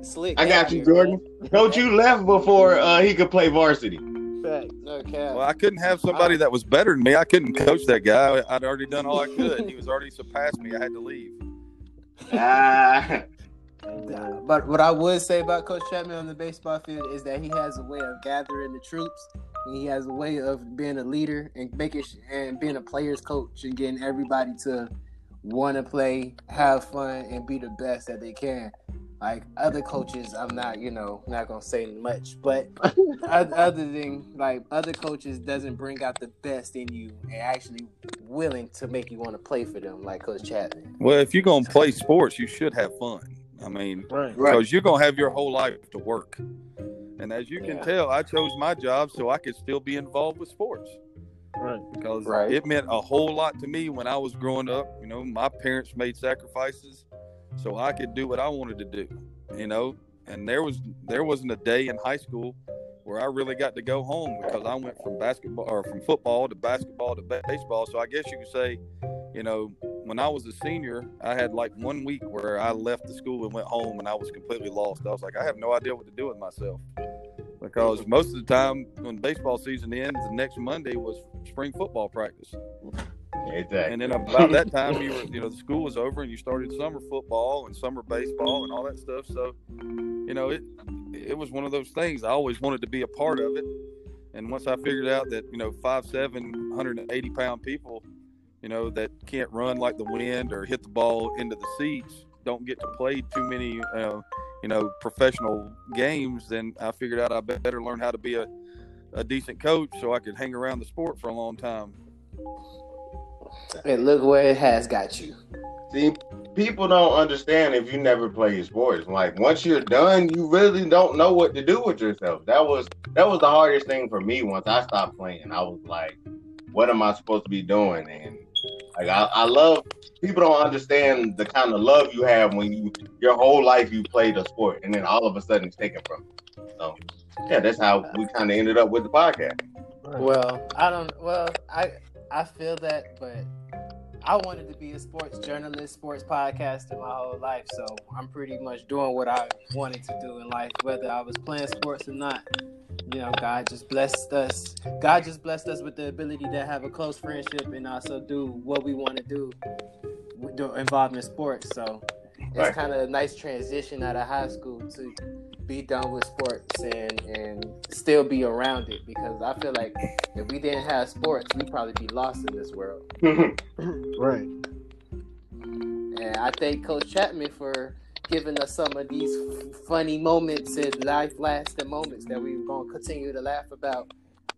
Slick. I got you, Jordan. Coach, you left before uh, he could play varsity. Okay. Well, I couldn't have somebody that was better than me. I couldn't coach that guy. I'd already done all I could. He was already surpassed me. I had to leave. Ah. But what I would say about Coach Chatman on the baseball field is that he has a way of gathering the troops, and he has a way of being a leader and making and being a player's coach and getting everybody to want to play, have fun, and be the best that they can. Like other coaches, I'm not, you know, not gonna say much, but other than like other coaches doesn't bring out the best in you and actually willing to make you want to play for them, like Coach Chatman. Well, if you're gonna play sports, you should have fun. I mean, because right. you're gonna have your whole life to work, and as you can yeah. tell, I chose my job so I could still be involved with sports. Right. Because right. it meant a whole lot to me when I was growing up. You know, my parents made sacrifices so I could do what I wanted to do, you know. And there was there wasn't a day in high school where I really got to go home because I went from basketball or from football to basketball to baseball. So I guess you could say, you know, when I was a senior, I had like one week where I left the school and went home, and I was completely lost. I was like, I have no idea what to do with myself because most of the time when baseball season ends, the next Monday was spring football practice. Exactly. And then about that time, you were, you know, the school was over and you started summer football and summer baseball and all that stuff. So, you know, it it was one of those things. I always wanted to be a part of it. And once I figured out that, you know, five seven, one hundred eighty pound people, you know, that can't run like the wind or hit the ball into the seats, don't get to play too many, uh, you know, professional games, then I figured out I better learn how to be a, a decent coach so I could hang around the sport for a long time. And look where it has got you. See, people don't understand if you never play sports. Like, once you're done, you really don't know what to do with yourself. That was that was the hardest thing for me once I stopped playing. I was like, what am I supposed to be doing? And like, I, I love people don't understand the kind of love you have when you your whole life you played a sport and then all of a sudden it's taken from you. So yeah, that's how we kind of ended up with the podcast. Well, I don't. Well, I I feel that, but I wanted to be a sports journalist, sports podcaster my whole life. So I'm pretty much doing what I wanted to do in life, whether I was playing sports or not. You know, God just blessed us. God just blessed us with the ability to have a close friendship and also do what we want to do involved in sports. So it's right. Kind of a nice transition out of high school to be done with sports and, and still be around it, because I feel like if we didn't have sports, we'd probably be lost in this world. Right. And I thank Coach Chatman for giving us some of these funny moments and life-lasting moments that we're going to continue to laugh about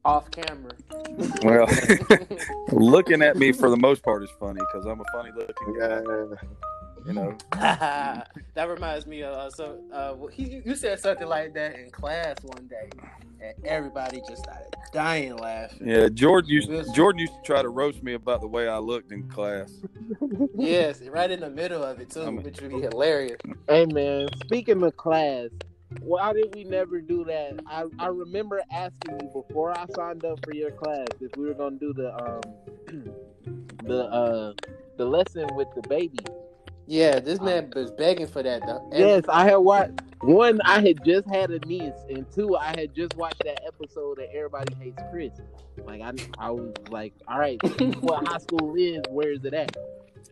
off camera. Well, looking at me for the most part is funny because I'm a funny-looking guy. You know, that reminds me of uh, so uh, well, he you said something like that in class one day, and everybody just started dying laughing. Yeah, Jordan used was, Jordan used to try to roast me about the way I looked in class. Yes, right in the middle of it too, I'm, which would be hilarious. Hey man, speaking of class, why did we never do that? I I remember asking you before I signed up for your class if we were gonna do the um the uh the lesson with the baby. Yeah, this man was begging for that, though. And yes, I had watched. One, I had just had a niece, and two, I had just watched that episode of Everybody Hates Chris. Like, I, I was like, all right, what high school is, where is it at?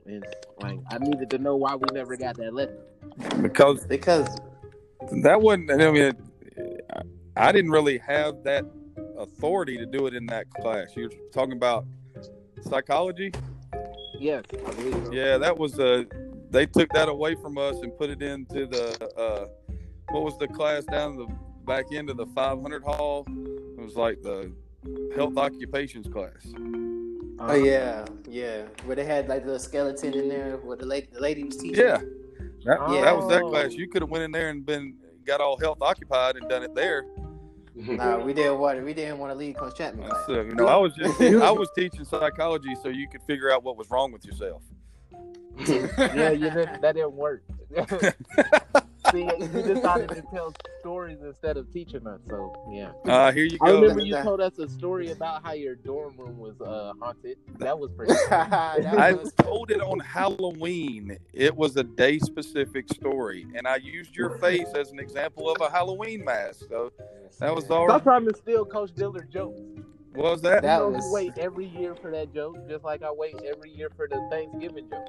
And, like, I needed to know why we never got that lesson. Because, because that wasn't, I mean, I didn't really have that authority to do it in that class. You're talking about psychology? Yes, I believe so. Yeah, that was a. Uh, They took that away from us and put it into the, uh, what was the class down the back end of the five hundred hall? It was like the health occupations class. Oh, yeah, yeah. Where they had like the skeleton in there where the lady, the lady was teaching. Yeah. That, oh. that was that class. You could have went in there and been got all health occupied and done it there. No, we didn't want to. We didn't want to leave Coach Chatman. So, you know, I was just I was teaching psychology so you could figure out what was wrong with yourself. Yeah, you didn't, that didn't work. See, you decided to tell stories instead of teaching us. So yeah, uh, here you go. I remember you told us a story about how your dorm room was uh, haunted. That was pretty. I was told it on Halloween. It was a day specific story, and I used your face as an example of a Halloween mask. So that was all. Sometimes it's still Coach Dillard jokes. What was that? That I was... wait every year for that joke, just like I wait every year for the Thanksgiving joke.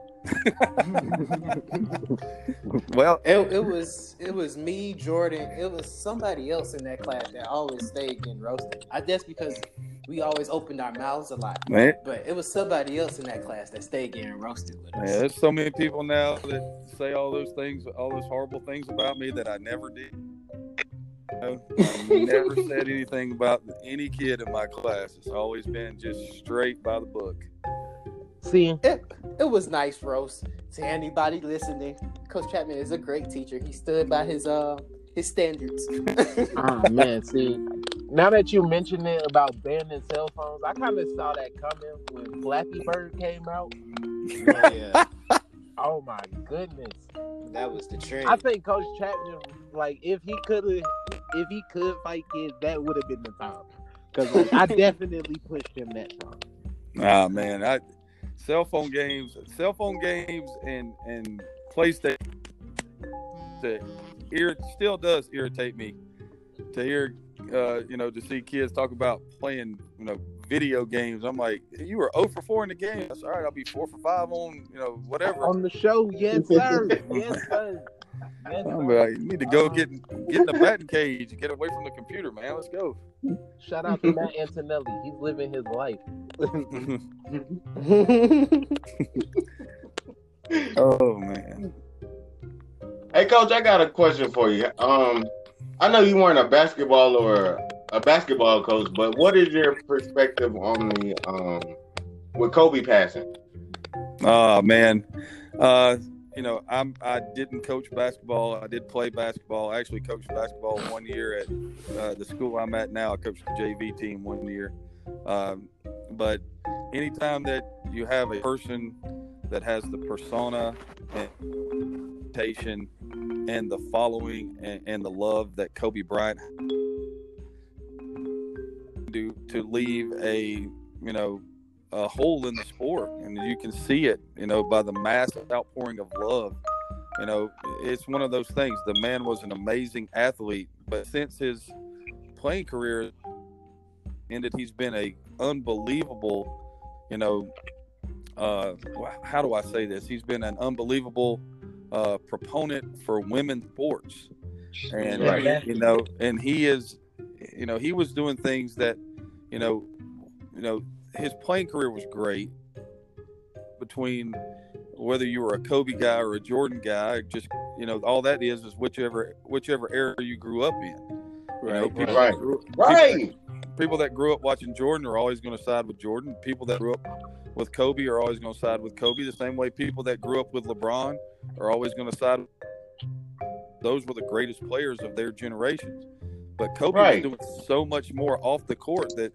Well, it, it was it was me, Jordan. It was somebody else in that class that always stayed getting roasted. I guess because we always opened our mouths a lot. Man. But it was somebody else in that class that stayed getting roasted with us. Yeah, there's so many people now that say all those things, all those horrible things about me that I never did. I've never said anything about any kid in my class. It's always been just straight by the book. See, it, it was nice roast to anybody listening. Coach Chatman is a great teacher. He stood by his uh his standards. Oh man, see, now that you mentioned it about banning cell phones, I kind of saw that coming when Flappy Bird came out. Yeah. Oh my goodness, that was the trend. I think Coach Chatman, like, if he could have. If he could fight kids, that would have been the time. Because like, I definitely pushed him that time. Nah, man. I, cell phone games, cell phone games and, and PlayStation, to, it still does irritate me to hear, uh, you know, to see kids talk about playing, you know, video games. I'm like, you were zero for four in the game. I said, all right, I'll be four for five on, you know, whatever. On the show, yes, sir. Yes, sir. Yes, I'm like, you need to go get, get in the batting cage and get away from the computer, man. Let's go. Shout out to Matt Antonelli. He's living his life. Oh, man. Hey, Coach, I got a question for you. Um, I know you weren't a basketball or a basketball coach, but what is your perspective on the um, with Kobe passing? Oh, man. Uh, you know, I'm, I didn't coach basketball. I did play basketball. I actually coached basketball one year at uh, the school I'm at now. I coached the J V team one year. Um, but anytime that you have a person that has the persona and reputation and the following and, and the love that Kobe Bryant do to leave a, you know, a hole in the sport, and you can see it, you know, by the mass outpouring of love. You know, it's one of those things. The man was an amazing athlete, but since his playing career ended, he's been a unbelievable, you know, uh, how do I say this? He's been an unbelievable uh, proponent for women's sports, and right. you know, and he is, you know, he was doing things that, you know, you know. His playing career was great. Between whether you were a Kobe guy or a Jordan guy, just, you know, all that is is whichever whichever era you grew up in. Right. You know, people right. That grew, right. People that, people that grew up watching Jordan are always going to side with Jordan. People that grew up with Kobe are always going to side with Kobe. The same way people that grew up with LeBron are always going to side. Those were the greatest players of their generations. But Kobe right. was doing so much more off the court that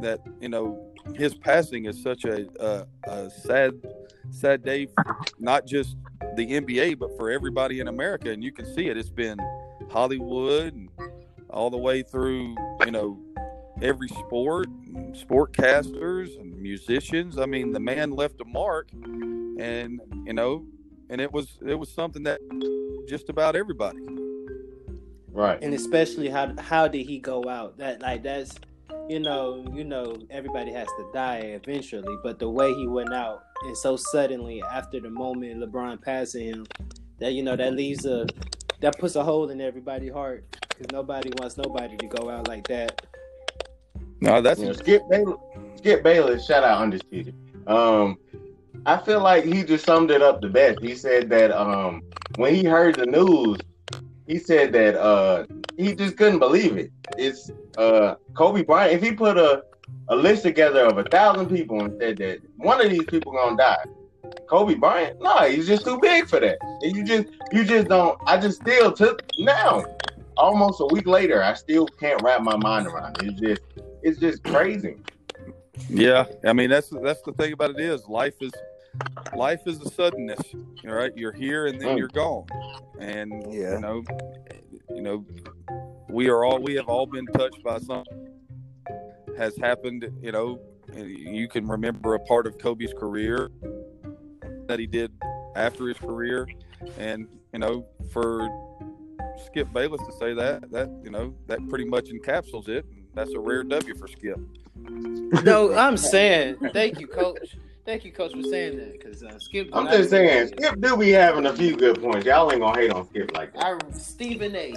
that you know. His passing is such a, a, a sad, sad day for not just the N B A, but for everybody in America. And you can see it. It's been Hollywood and all the way through, you know, every sport, sportcasters and musicians. I mean, the man left a mark, and, you know, and it was, it was something that just about everybody. Right. And especially how, how did he go out? That like, that's, You know, you know, everybody has to die eventually, but the way he went out and so suddenly after the moment LeBron passing him, that, you know, that leaves a, that puts a hole in everybody's heart because nobody wants nobody to go out like that. No, that's yeah. Skip Bayless. Skip Bayless, shout out Undisputed. Um, I feel like he just summed it up the best. He said that um, when he heard the news, he said that uh, he just couldn't believe it. It's uh, Kobe Bryant. If he put a, a list together of a thousand people and said that one of these people gonna die, Kobe Bryant, no, he's just too big for that. And you just, you just don't. I just still took now, almost a week later, I still can't wrap my mind around it. It's just, it's just crazy. Yeah, I mean that's that's the thing about it is life is. Life is a suddenness, all right? You're here and then you're gone, and yeah. you know, you know, we are all we have all been touched by something has happened. You know, you can remember a part of Kobe's career that he did after his career, and you know, for Skip Bayless to say that that you know that pretty much encapsulates it. That's a rare W for Skip. No, I'm saying thank you, Coach. Thank you, Coach, for saying that. Because uh, Skip. I'm just saying, Skip do be having a few good points. Y'all ain't gonna hate on Skip like that. I, Stephen A.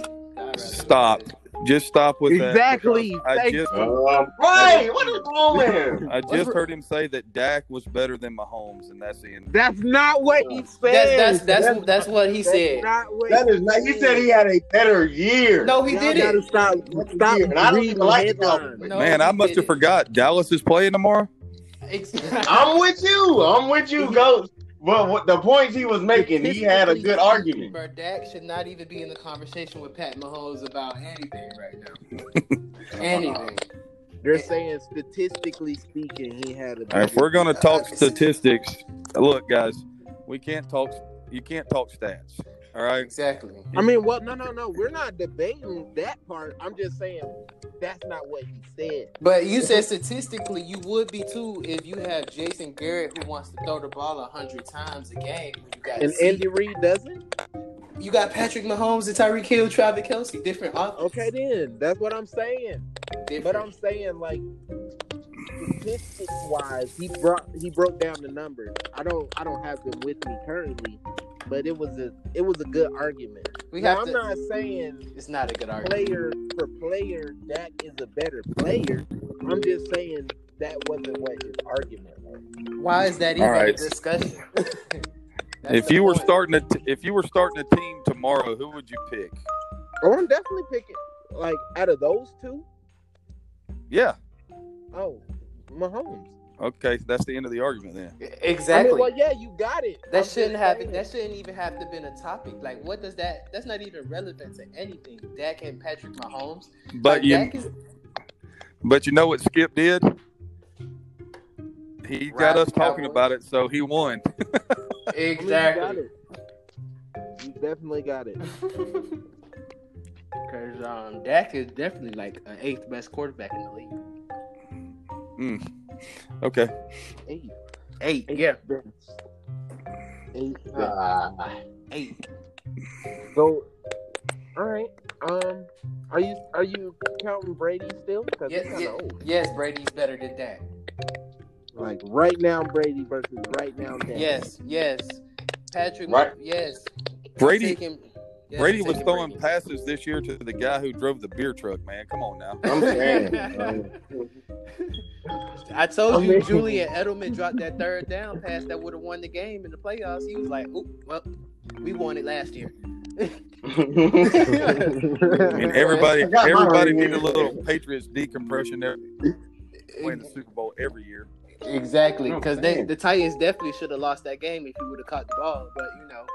Stop. Just stop with exactly. that. Exactly. I Thank just. You. Um, right. What is wrong with him? I just What's heard him say that Dak was better than Mahomes, and that's the end. That's not what he said. That's that's that's, that's, that's what he that's said. Not what that is not. He said he had a better year. No, he did it. Stop. Stop. And I don't even like it. No, Man, I must have it. forgot. Dallas is playing tomorrow. I'm with you. I'm with you, Ghost. But what, the points he was making, he had a good argument. Dak should not even be in the conversation with Pat Mahomes about anything right now. Anything. They're saying statistically speaking, he had a. All right, if we're gonna talk statistics, look, guys, we can't talk. You can't talk stats. All right. Exactly. I mean, well, no, no, no. We're not debating that part. I'm just saying that's not what he said. But you said statistically you would be too if you have Jason Garrett who wants to throw the ball one hundred times a game. You got and Andy Reid doesn't? You got Patrick Mahomes and Tyreek Hill, Travis Kelce, different offense. Okay, then. That's what I'm saying. Different. But I'm saying, like, statistic-wise, he brought he broke down the numbers. I don't I don't have them with me currently, but it was a it was a good argument. We now, have I'm to, not saying it's not a good argument. Player for player, Dak is a better player. I'm just saying that wasn't what his argument was. Why is that even right. a discussion? If you were point. starting a t- if you were starting a team tomorrow, who would you pick? Oh, I'm definitely picking like out of those two. Yeah. Oh, Mahomes. Okay, that's the end of the argument then. Exactly. I mean, well, yeah, you got it. That I'm shouldn't have. It, that shouldn't even have to been a topic. Like, what does that? That's not even relevant to anything. Dak and Patrick Mahomes. But like, you. Dak is, but you know what Skip did? He got us talking about it, so he won. Exactly. I mean, you, you definitely got it. Because um, Dak is definitely like an eighth best quarterback in the league. Mm. Okay. Eight. Eight. Eight. Yeah. Eight. Uh, eight. So, all right. Um, are you are you counting Brady still? Because yes, he's kind of yes, old. Yes, Brady's better than Dak. Like right now, Brady versus right now. Dak. Yes, yes. Patrick. Right. Yes. Brady. Yes, Brady was throwing Brady. passes this year to the guy who drove the beer truck, man. Come on now. I'm saying. I told I mean, you Julian Edelman dropped that third down pass that would have won the game in the playoffs. He was like, oop, well, we won it last year. And everybody everybody needed a little Patriots decompression there. Win the Super Bowl every year. Exactly, because oh, the Titans definitely should have lost that game if you would have caught the ball. But, you know,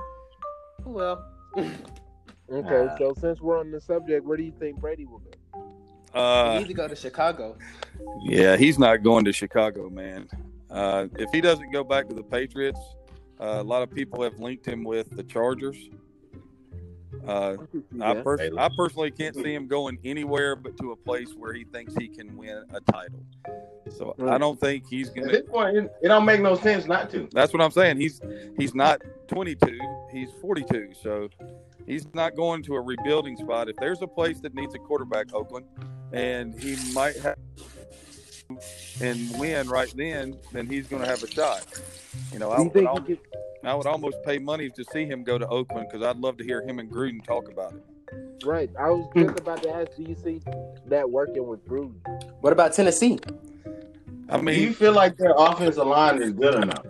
well. Okay, uh, so since we're on the subject, where do you think Brady will go? Uh, he needs to go to Chicago. Yeah, he's not going to Chicago, man. Uh, if he doesn't go back to the Patriots, uh, a lot of people have linked him with the Chargers. Uh, yeah. I, pers- I personally can't see him going anywhere but to a place where he thinks he can win a title. So right. I don't think he's going to. At this point, it don't make no sense not to. That's what I'm saying. He's he's not twenty-two. He's forty-two. So he's not going to a rebuilding spot. If there's a place that needs a quarterback, Oakland, and he might have and win right then, then he's going to have a shot. You know, I would, almost, could... I would almost pay money to see him go to Oakland because I'd love to hear him and Gruden talk about it. Right. I was just about to ask, do you see that working with Gruden? What about Tennessee? I mean, do you feel like their offensive line is good enough?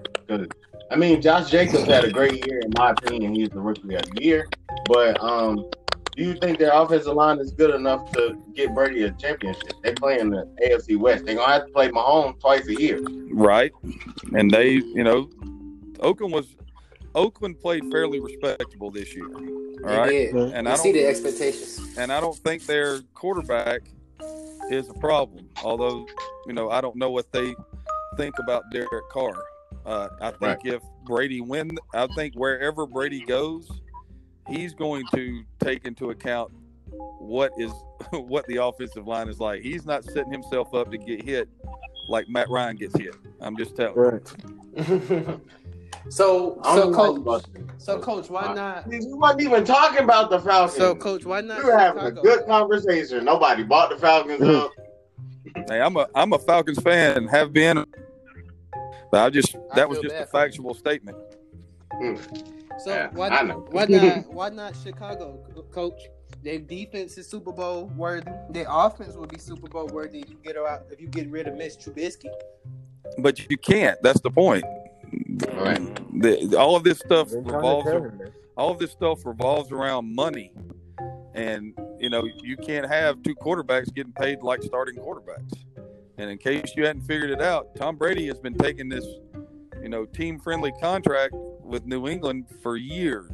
I mean, Josh Jacobs had a great year, in my opinion. He's the rookie of the year. But um, do you think their offensive line is good enough to get Brady a championship? They play in the A F C West. They're going to have to play Mahomes twice a year. Right. And they, you know, Oakland was Oakland played fairly respectable this year. All right. Yeah. And you I see the expectations. And I don't think their quarterback is a problem. Although, you know, I don't know what they think about Derek Carr. Uh, I think right. if Brady wins, I think wherever Brady goes, he's going to take into account what is what the offensive line is like. He's not setting himself up to get hit like Matt Ryan gets hit. I'm just telling right. you. So, so coach, so coach, why not? We weren't even talking about the Falcons. So, coach, why not? We were having Chicago? a good conversation. Nobody bought the Falcons up. Hey, I'm a I'm a Falcons fan and have been. But I just that I was just a factual statement. So yeah, why not, why not why not Chicago, coach? Their defense is Super Bowl worthy. Their offense will be Super Bowl worthy if you get out if you get rid of Mitch Trubisky. But you can't. That's the point. All right. The, all of this stuff revolves. Around, all of this stuff revolves around money, and you know you can't have two quarterbacks getting paid like starting quarterbacks. And in case you hadn't figured it out, Tom Brady has been taking this, you know, team-friendly contract with New England for years.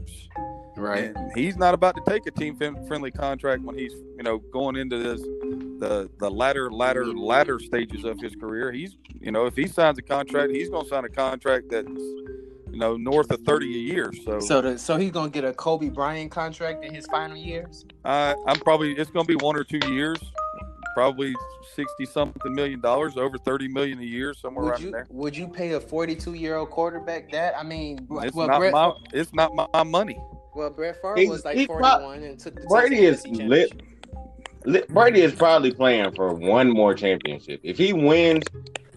Right. And he's not about to take a team-friendly contract when he's, you know, going into this the the latter, latter, latter stages of his career. He's, you know, if he signs a contract, he's going to sign a contract that's, you know, north of thirty a year. So, so, the, so he's going to get a Kobe Bryant contract in his final years. Uh, I'm probably it's going to be one or two years. Probably sixty-something million dollars, over thirty million dollars a year, somewhere would right you, there. Would you pay a forty-two-year-old quarterback that? I mean, it's, well, not, Brett, my, it's not my money. Well, Brett Favre he, was like forty-one pro- and took the Brady is lit, lit. Brady is probably playing for one more championship. If he wins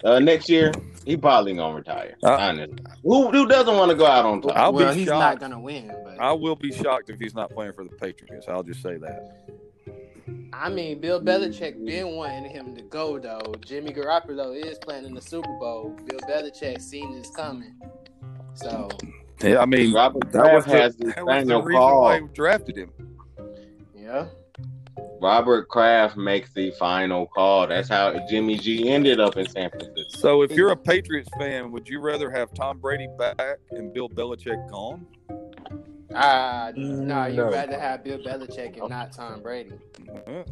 Uh, next year, he probably gonna retire. Uh, honestly, who, who doesn't want to go out on top? I'll well, be he's shocked. Not gonna win. But. I will be shocked if he's not playing for the Patriots. I'll just say that. I mean, Bill Belichick been wanting him to go though. Jimmy Garoppolo is playing in the Super Bowl. Bill Belichick seen this coming, so. Yeah, I mean, Robert that was, has the, that was the reason call. Why he drafted him. Yeah. Robert Kraft makes the final call. That's how Jimmy G ended up in San Francisco. So if you're a Patriots fan, would you rather have Tom Brady back and Bill Belichick gone? Uh, no, you'd no. rather have Bill Belichick and not Tom Brady.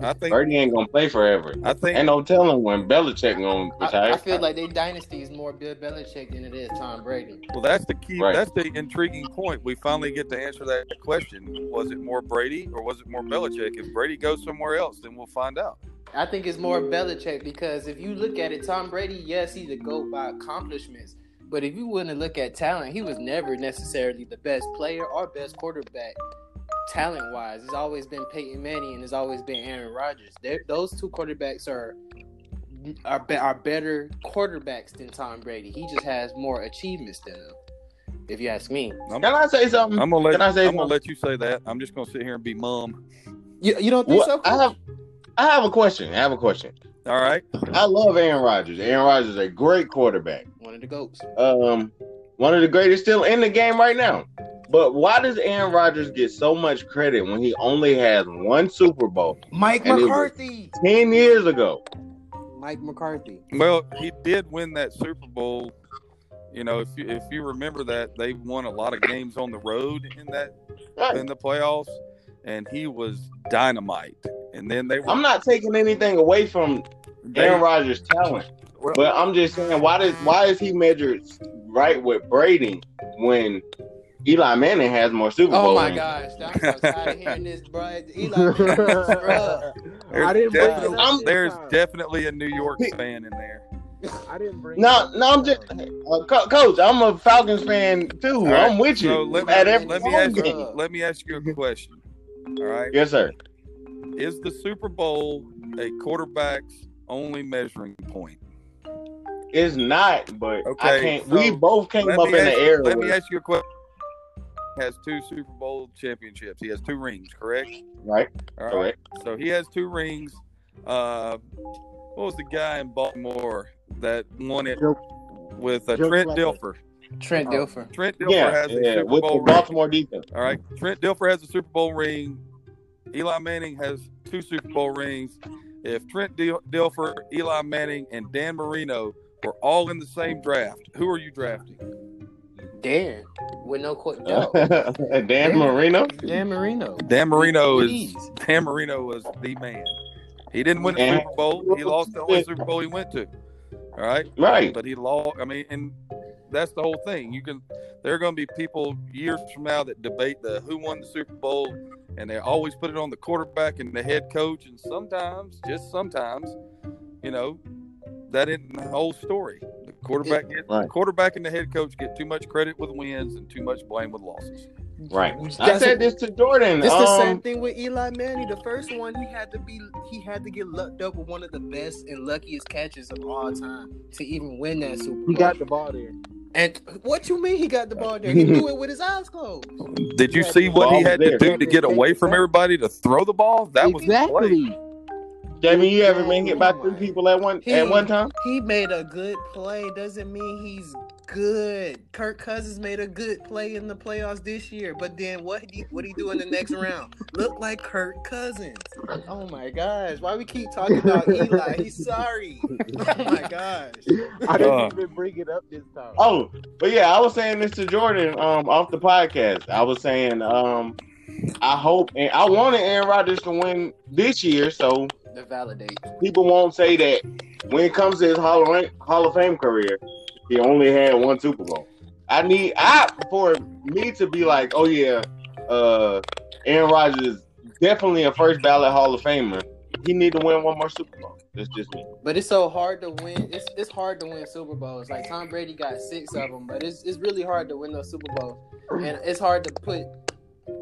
I think Brady ain't going to play forever. I think, ain't no telling when Belichick going to retire. I, I feel like their dynasty is more Bill Belichick than it is Tom Brady. Well, that's the key. Right. That's the intriguing point. We finally get to answer that question. Was it more Brady or was it more Belichick? If Brady goes somewhere else, then we'll find out. I think it's more Belichick because if you look at it, Tom Brady, yes, he's a GOAT by accomplishments. But if you wouldn't look at talent, he was never necessarily the best player or best quarterback talent-wise. It's always been Peyton Manning and it's always been Aaron Rodgers. They're, those two quarterbacks are, are, be, are better quarterbacks than Tom Brady. He just has more achievements than them, if you ask me. I'm, Can I say something? I'm going to let you say that. I'm just going to sit here and be mum. You, you don't think well, so? I have, I have a question. I have a question. All right. I love Aaron Rodgers. Aaron Rodgers is a great quarterback. One of the GOATs. Um, one of the greatest still in the game right now. But why does Aaron Rodgers get so much credit when he only has one Super Bowl? Mike McCarthy. Ten years ago. Mike McCarthy. Well, he did win that Super Bowl. You know, if you, if you remember that, they won a lot of games on the road in that right. in the playoffs, and he was dynamite. And then they were, I'm not taking anything away from they, Aaron Rodgers' talent, but I'm just saying, why does why is he measured right with Brady when Eli Manning has more Super Bowls? Oh my gosh, I'm so tired of hearing this, bro. Eli Manning, bro. I didn't bring it up. There's definitely a New York fan in there. I didn't bring. No, no, I'm just uh, co- coach. I'm a Falcons fan too. Right. I'm with you. So let me, at every let me ask you, let me ask you a question. All right. Yes, sir. Is the Super Bowl a quarterback's only measuring point? It's not, but okay, I can't. So we both came up in the air. Let me ask you a question. He has two Super Bowl championships. He has two rings, correct? Right. All right. Correct. So he has two rings. Uh, what was the guy in Baltimore that won it with uh, Trent Dilfer? Trent Dilfer. Uh, Trent Dilfer yeah, has a yeah, Super with Bowl the Baltimore ring. Defense. All right. Trent Dilfer has a Super Bowl ring. Eli Manning has two Super Bowl rings. If Trent Dil- Dilfer, Eli Manning, and Dan Marino were all in the same draft, who are you drafting? Dan, with no quote. No. Dan, Dan Marino. Dan Marino. Dan Marino Please. is Dan Marino was the man. He didn't win the Super Bowl. He lost the only Super Bowl he went to. All right, right. But he lost. I mean, and that's the whole thing. You can. There are going to be people years from now that debate the who won the Super Bowl. And they always put it on the quarterback and the head coach. And sometimes, just sometimes, you know, that isn't the whole story. The quarterback, it, get, right. the quarterback and the head coach get too much credit with wins and too much blame with losses. Right. That's I said this to Jordan. It's um, the same thing with Eli Manning. The first one, he had to be, he had to get lucked up with one of the best and luckiest catches of all time to even win that Super Bowl. He got the ball there. And what you mean he got the ball there? He knew it with his eyes closed. Did you see what he had to do to get away from everybody to throw the ball? That was exactly. Jamie, you ever been hit by three people at one he, at one time? He made a good play. Doesn't mean he's good. Kirk Cousins made a good play in the playoffs this year, but then what did he, what he do in the next round? Look like Kirk Cousins. Oh my gosh! Why we keep talking about Eli? He's sorry. Oh my gosh! I didn't uh, even bring it up this time. Oh, but yeah, I was saying this to Jordan um, off the podcast. I was saying um, I hope and I wanted Aaron Rodgers to win this year, so. To validate. People won't say that when it comes to his Hall of, Hall of Fame career, he only had one Super Bowl. I need I for me to be like, oh yeah, uh, Aaron Rodgers is definitely a first ballot Hall of Famer. He need to win one more Super Bowl. That's just me. But it's so hard to win. It's it's hard to win Super Bowls. Like Tom Brady got six of them, but it's it's really hard to win those Super Bowls, and it's hard to put.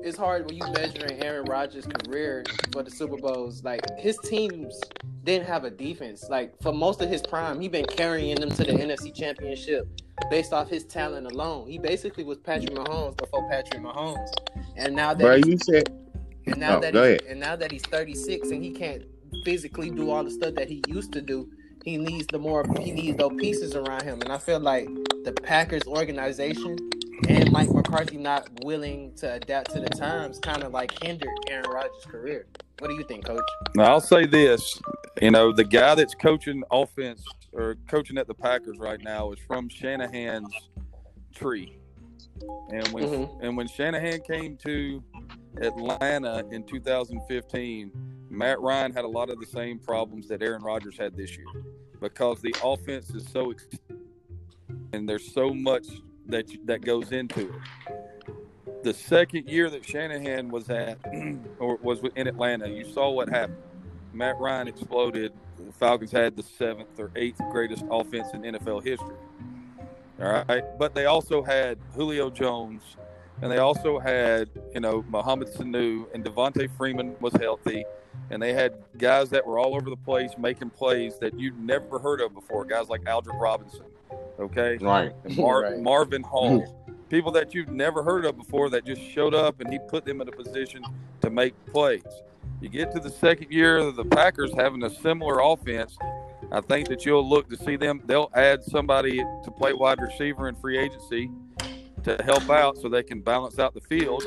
It's hard when you measuring Aaron Rodgers' career for the Super Bowls. Like his teams didn't have a defense. Like, for most of his prime, he been carrying them to the N F C Championship based off his talent alone. He basically was Patrick Mahomes before Patrick Mahomes. And now that, Bro, you said... and, now oh, that go ahead. and now that he's thirty-six and he can't physically do all the stuff that he used to do, he needs the more he needs those pieces around him. And I feel like the Packers organization and Mike McCarthy not willing to adapt to the times kind of like hindered Aaron Rodgers' career. What do you think, Coach? Now, I'll say this. You know, the guy that's coaching offense or coaching at the Packers right now is from Shanahan's tree. And when mm-hmm. and when Shanahan came to Atlanta in two thousand fifteen, Matt Ryan had a lot of the same problems that Aaron Rodgers had this year because the offense is so extensive and there's so much that that goes into it. The second year that Shanahan was at or was in Atlanta, you saw what happened. Matt Ryan exploded. The Falcons had the seventh or eighth greatest offense in N F L history. All right, but they also had Julio Jones, and they also had, you know, Mohamed Sanu, and Devontae Freeman was healthy, and they had guys that were all over the place making plays that you'd never heard of before, guys like Aldrick Robinson, okay? Right. And Mar- right. Marvin Hall, people that you've never heard of before that just showed up, and he put them in a position to make plays. You get to the second year of the Packers having a similar offense, I think that you'll look to see them. They'll add somebody to play wide receiver in free agency to help out so they can balance out the field.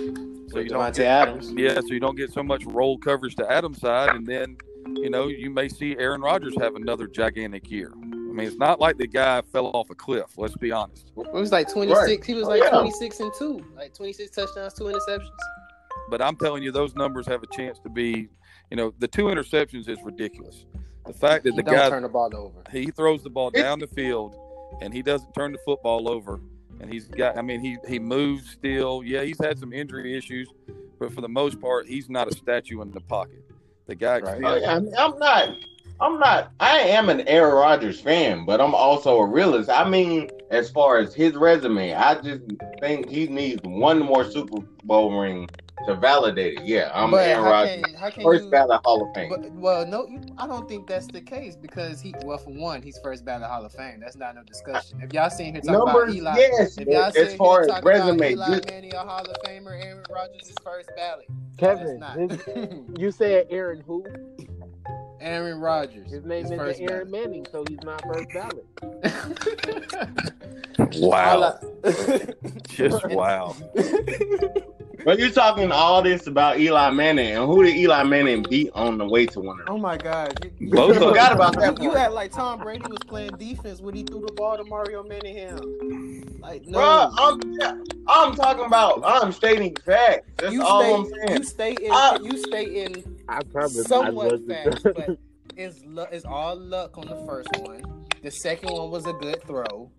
So you don't get, Adams. Yeah, so you don't get so much roll coverage to Adams' side. And then, you know, you may see Aaron Rodgers have another gigantic year. I mean, it's not like the guy fell off a cliff, let's be honest. It was like twenty-six. Right. He was like yeah. twenty-six and two, like twenty-six touchdowns, two interceptions. But I'm telling you, those numbers have a chance to be, you know, the two interceptions is ridiculous. The fact that the he guy turn the ball over. He throws the ball down the field, and he doesn't turn the football over. And he's got – I mean, he, he moves still. Yeah, he's had some injury issues, but for the most part, he's not a statue in the pocket. The guy right. – oh, yeah. I mean, I'm not – I'm not – I am an Aaron Rodgers fan, but I'm also a realist. I mean, as far as his resume, I just think he needs one more Super Bowl ring to validate it. Yeah, I'm but Aaron Rodgers. First you, ballot Hall of Fame. But, well, no, you, I don't think that's the case because he, well, for one, he's first ballot Hall of Fame. That's not no discussion. If y'all seen him talk Numbers, about Eli, yes, if y'all seen him talk resume, about Eli you, Manning, a Hall of Famer, Aaron Rodgers is first ballot. Kevin, his, you said Aaron who? Aaron Rodgers. His name is Aaron ballot. Manning, so he's not first ballot. Wow. Just wow. But you're talking all this about Eli Manning, and who did Eli Manning beat on the way to winning? Oh, my God. You, you forgot about that. You had like Tom Brady was playing defense when he threw the ball to Mario Manningham. Like, no. Bruh, I'm, I'm talking about, I'm stating facts. That's you all stay, I'm saying. You stay in, I, you stay in I probably, somewhat facts, but it's, it's all luck on the first one. The second one was a good throw.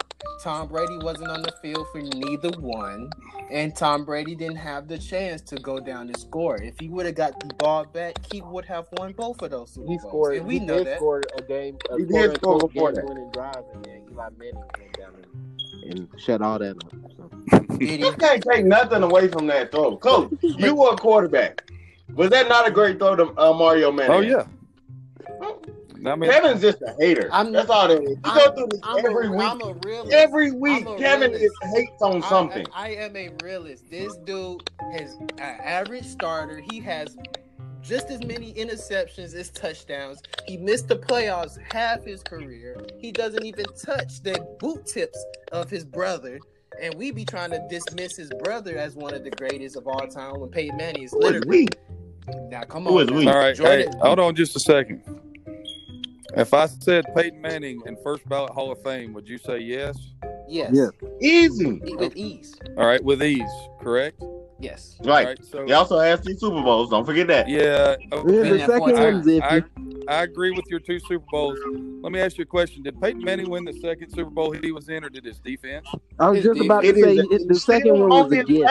Tom Brady wasn't on the field for neither one, and Tom Brady didn't have the chance to go down and score. If he would have got the ball back, he would have won both of those Super Bowls. He scored. And we he know did that. Score a game. A he did score before that. Winning drive, and then Eli Manning came down and, and shut all that up. So. You can't take nothing away from that throw, Coach. You were a quarterback. Was that not a great throw to uh, Mario Manning? Oh yeah. I mean, Kevin's just a hater. I'm, That's all that is. You I'm, go through this I'm every a, week. I'm a realist. Every week, I'm Kevin is hates on I, something. I, I am a realist. This dude is an average starter. He has just as many interceptions as touchdowns. He missed the playoffs half his career. He doesn't even touch the boot tips of his brother. And we be trying to dismiss his brother as one of the greatest of all time when Peyton Manning is literally. Now, come on. Who is we? All right, hey, hold on just a second. If I said Peyton Manning in first ballot Hall of Fame, would you say yes? Yes. Yeah. Easy. With ease. All right, with ease, correct? Yes. Right. All right, so you also asked two Super Bowls. Don't forget that. Yeah. Okay. The second one's iffy. I, I agree with your two Super Bowls. Let me ask you a question. Did Peyton Manning win the second Super Bowl he was in, or did his defense? I was his just defense. about to it say a, the second one was a gift.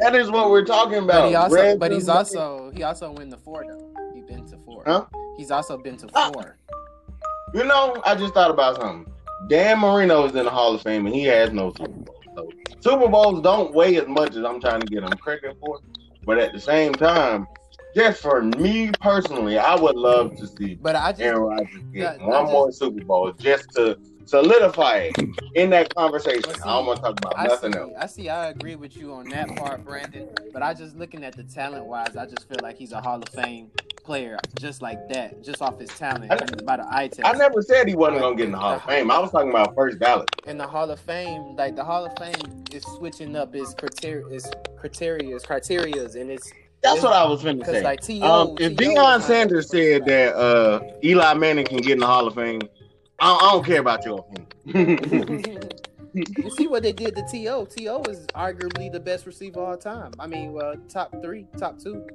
That is what we're talking about. But, he also, but he's also he also win the four though. He's been to four. Huh? He's also been to four. Ah. You know, I just thought about something. Dan Marino is in the Hall of Fame, and he has no Super Bowl. So Super Bowls don't weigh as much as I'm trying to get them credit for. But at the same time, just for me personally, I would love to see but I just, Aaron Rodgers get that, one just, more Super Bowl just to solidify it in that conversation. See, I don't want to talk about I nothing see, else. I see. I agree with you on that part, Brandon. But I just looking at the talent-wise, I just feel like he's a Hall of Fame player just like that, just off his talent. I, and by the eye test. I never said he wasn't going to get in the Hall of Fame. I was talking about first ballot. In the Hall of Fame, like the Hall of Fame is switching up its criteria, its criteria, its criteria, and it's That's it's, what I was finna say. Like, T O, um, if T O Deion Sanders said that uh, Eli Manning can get in the Hall of Fame, I, I don't care about your opinion. You see what they did to T O. T O is arguably the best receiver of all time. I mean, uh, top three, top two.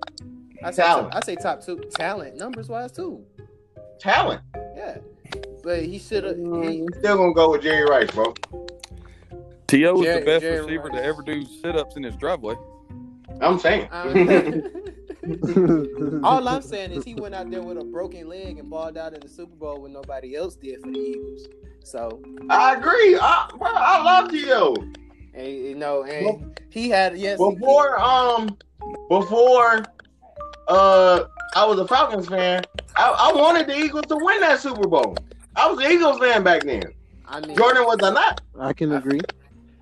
I say, top, I say top two. Talent, numbers-wise, too. Talent? Yeah. But he should have... Mm, still gonna go with Jerry Rice, bro. T O is the best Jerry receiver Rice. To ever do sit-ups in his driveway. I'm saying. Um, all I'm saying is he went out there with a broken leg and balled out in the Super Bowl when nobody else did for the Eagles. So I agree. I, bro, I love T O. And you know, and well, he had yes before he, um before uh I was a Falcons fan. I, I wanted the Eagles to win that Super Bowl. I was an Eagles fan back then. I mean, Jordan was I not. I can agree.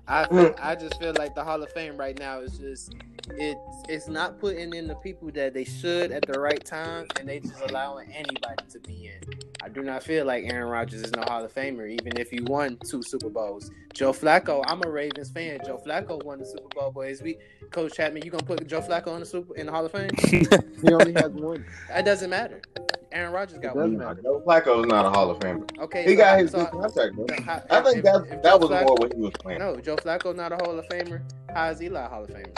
I I just feel like the Hall of Fame right now is just it it's not putting in the people that they should at the right time, and they just allowing anybody to be in. I do not feel like Aaron Rodgers is no Hall of Famer, even if he won two Super Bowls. Joe Flacco, I'm a Ravens fan. Joe Flacco won the Super Bowl, boys. We Coach Chatman, you gonna put Joe Flacco in the Super in the Hall of Fame? He only has one. That doesn't matter. Aaron Rodgers got one. Joe Flacco is not a Hall of Famer. Okay, he so, got his so, contract. So, how, I think if, that if that Joe was Flacco, more what he was playing. No, Joe Flacco not a Hall of Famer. How is Eli a Hall of Famer?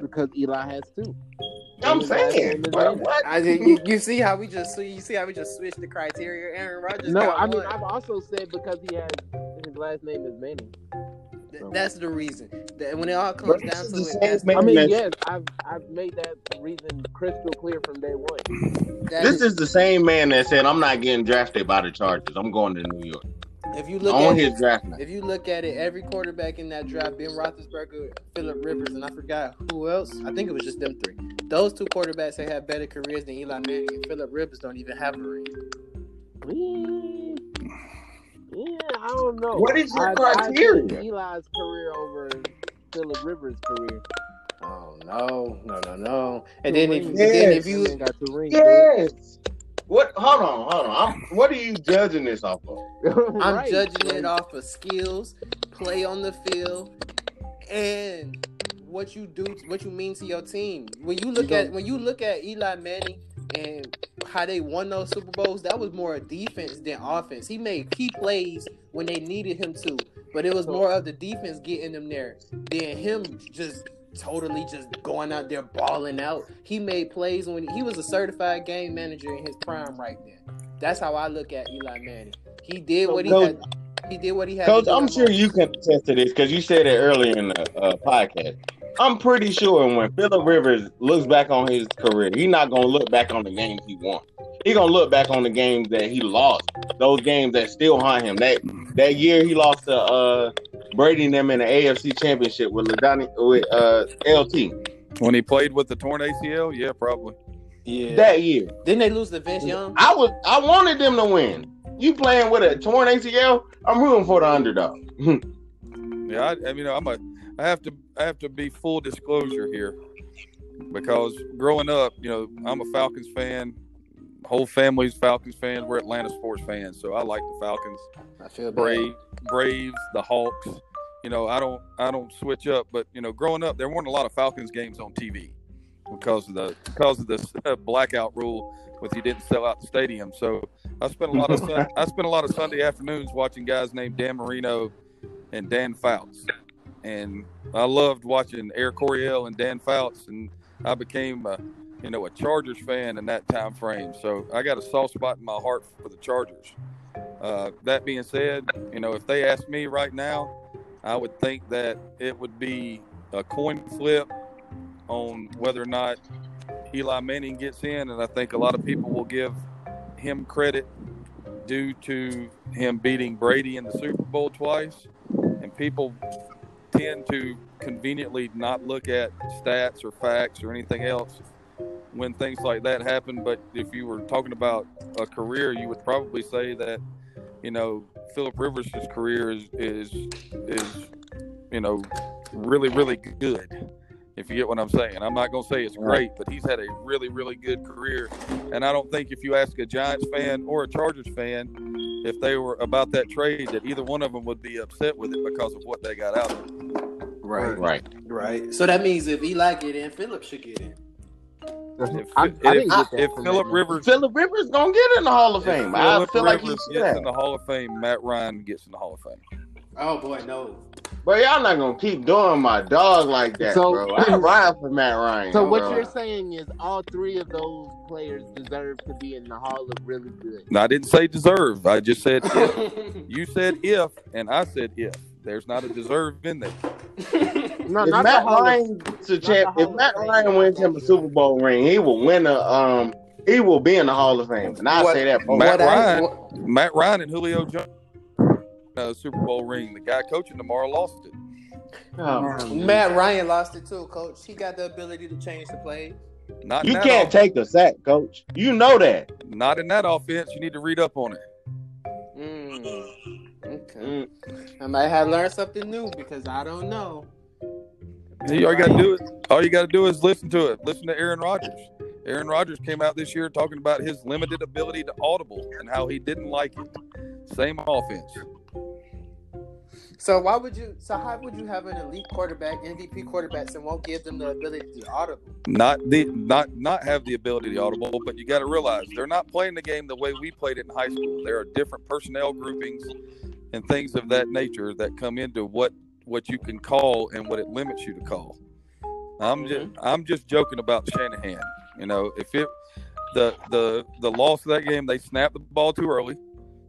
Because Eli has two. I'm Eli saying, bro, what? I mean, you, you see how we just so you see how we just switched the criteria. Aaron Rodgers. No, got I mean one. I've also said because he has his last name is Manning. Th- that's the reason. That when it all comes bro, down to it, that's I mean, message. yes, I've I've made that reason crystal clear from day one. That this is, is the same man that said, "I'm not getting drafted by the Chargers. I'm going to New York." If you look on at his it, draft night. If you look at it, every quarterback in that draft, Ben Roethlisberger, Phillip Rivers, and I forgot who else. I think it was just them three. Those two quarterbacks that have better careers than Eli Manning and Phillip Rivers don't even have a ring. Yeah, I don't know. What is your I, criteria? I Eli's career over Phillip Rivers' career. Oh no, no, no, no! And then if, yes. then if you got the ring, yes. What? Hold on, hold on. I'm, what are you judging this off of? I'm right. judging it off of skills, play on the field, and what you do, what you mean to your team. When you look at when you look at Eli Manning and how they won those Super Bowls, that was more a defense than offense. He made key plays when they needed him to, but it was more of the defense getting them there than him just. Totally just going out there balling out. He made plays when he was a certified game manager in his prime right then. That's how I look at Eli Manning. He did so what he Coach, had. He did what he had. Coach, I'm sure you can attest to this because you said it earlier in the uh, podcast. I'm pretty sure when Phillip Rivers looks back on his career, he's not gonna look back on the games he won. He's gonna look back on the games that he lost. Those games that still haunt him. That that year he lost to uh, Brady and them in the A F C Championship with Ladani, with uh, L T. When he played with the torn A C L, yeah, probably. Yeah, that year. Didn't they lose to Vince Young? I was I wanted them to win. You playing with a torn A C L? I'm rooting for the underdog. yeah, I, I mean, I'm a. I have to I have to be full disclosure here because growing up, you know, I'm a Falcons fan. Whole family's Falcons fans. We're Atlanta sports fans, so I like the Falcons. I feel Brave, Braves, the Hawks. You know, I don't I don't switch up, but you know, growing up, there weren't a lot of Falcons games on T V because of the because of the blackout rule, because you didn't sell out the stadium. So I spent a lot of sun, I spent a lot of Sunday afternoons watching guys named Dan Marino and Dan Fouts. And I loved watching Air Coryell and Dan Fouts, and I became, a, you know, a Chargers fan in that time frame. So I got a soft spot in my heart for the Chargers. Uh, that being said, you know, if they asked me right now, I would think that it would be a coin flip on whether or not Eli Manning gets in, and I think a lot of people will give him credit due to him beating Brady in the Super Bowl twice, and people tend to conveniently not look at stats or facts or anything else when things like that happen. But if you were talking about a career, you would probably say that, you know, Phillip Rivers' career is, is, is, you know, really, really good, if you get what I'm saying. I'm not going to say it's great, but he's had a really, really good career. And I don't think if you ask a Giants fan or a Chargers fan if they were about that trade that either one of them would be upset with it because of what they got out of it. Right, right, right. So that means if Eli get in, Phillip should get in. If, I, if, I if, if, if Phillip Rivers, Phillip Rivers gonna get in the Hall of Fame. I feel Rivers like he gets that. in the Hall of Fame. Matt Ryan gets in the Hall of Fame. Oh boy, no. But y'all not gonna keep doing my dog like that, so, bro. I ride for Matt Ryan. So what bro. you're saying is all three of those players deserve to be in the Hall of Really Good. No, I didn't say deserve. I just said if. You said if, and I said if. There's not a deserve in there. No, if, Matt Ryan, of, champ, if Matt Ryan wins him a Super Bowl ring, he will win a um, he will be in the Hall of Fame. And I say that for Matt Ryan, what? Matt Ryan and Julio Jones uh, Super Bowl ring. The guy coaching tomorrow lost it. Oh, Matt Ryan lost it too, Coach. He got the ability to change the play. Not you can't offense. take a sack, Coach. You know that. Not in that offense. You need to read up on it. Mm. Okay. I might have learned something new because I don't know. See, all you gotta do is all you gotta do is listen to it. Listen to Aaron Rodgers. Aaron Rodgers came out this year talking about his limited ability to audible and how he didn't like it. Same offense. So why would you? So how would you have an elite quarterback, M V P quarterbacks, and won't give them the ability to audible? Not the not not have the ability to audible, but you got to realize they're not playing the game the way we played it in high school. There are different personnel groupings and things of that nature that come into what what you can call and what it limits you to call. I'm mm-hmm. just I'm just joking about Shanahan. You know, if it the the the loss of that game, they snapped the ball too early.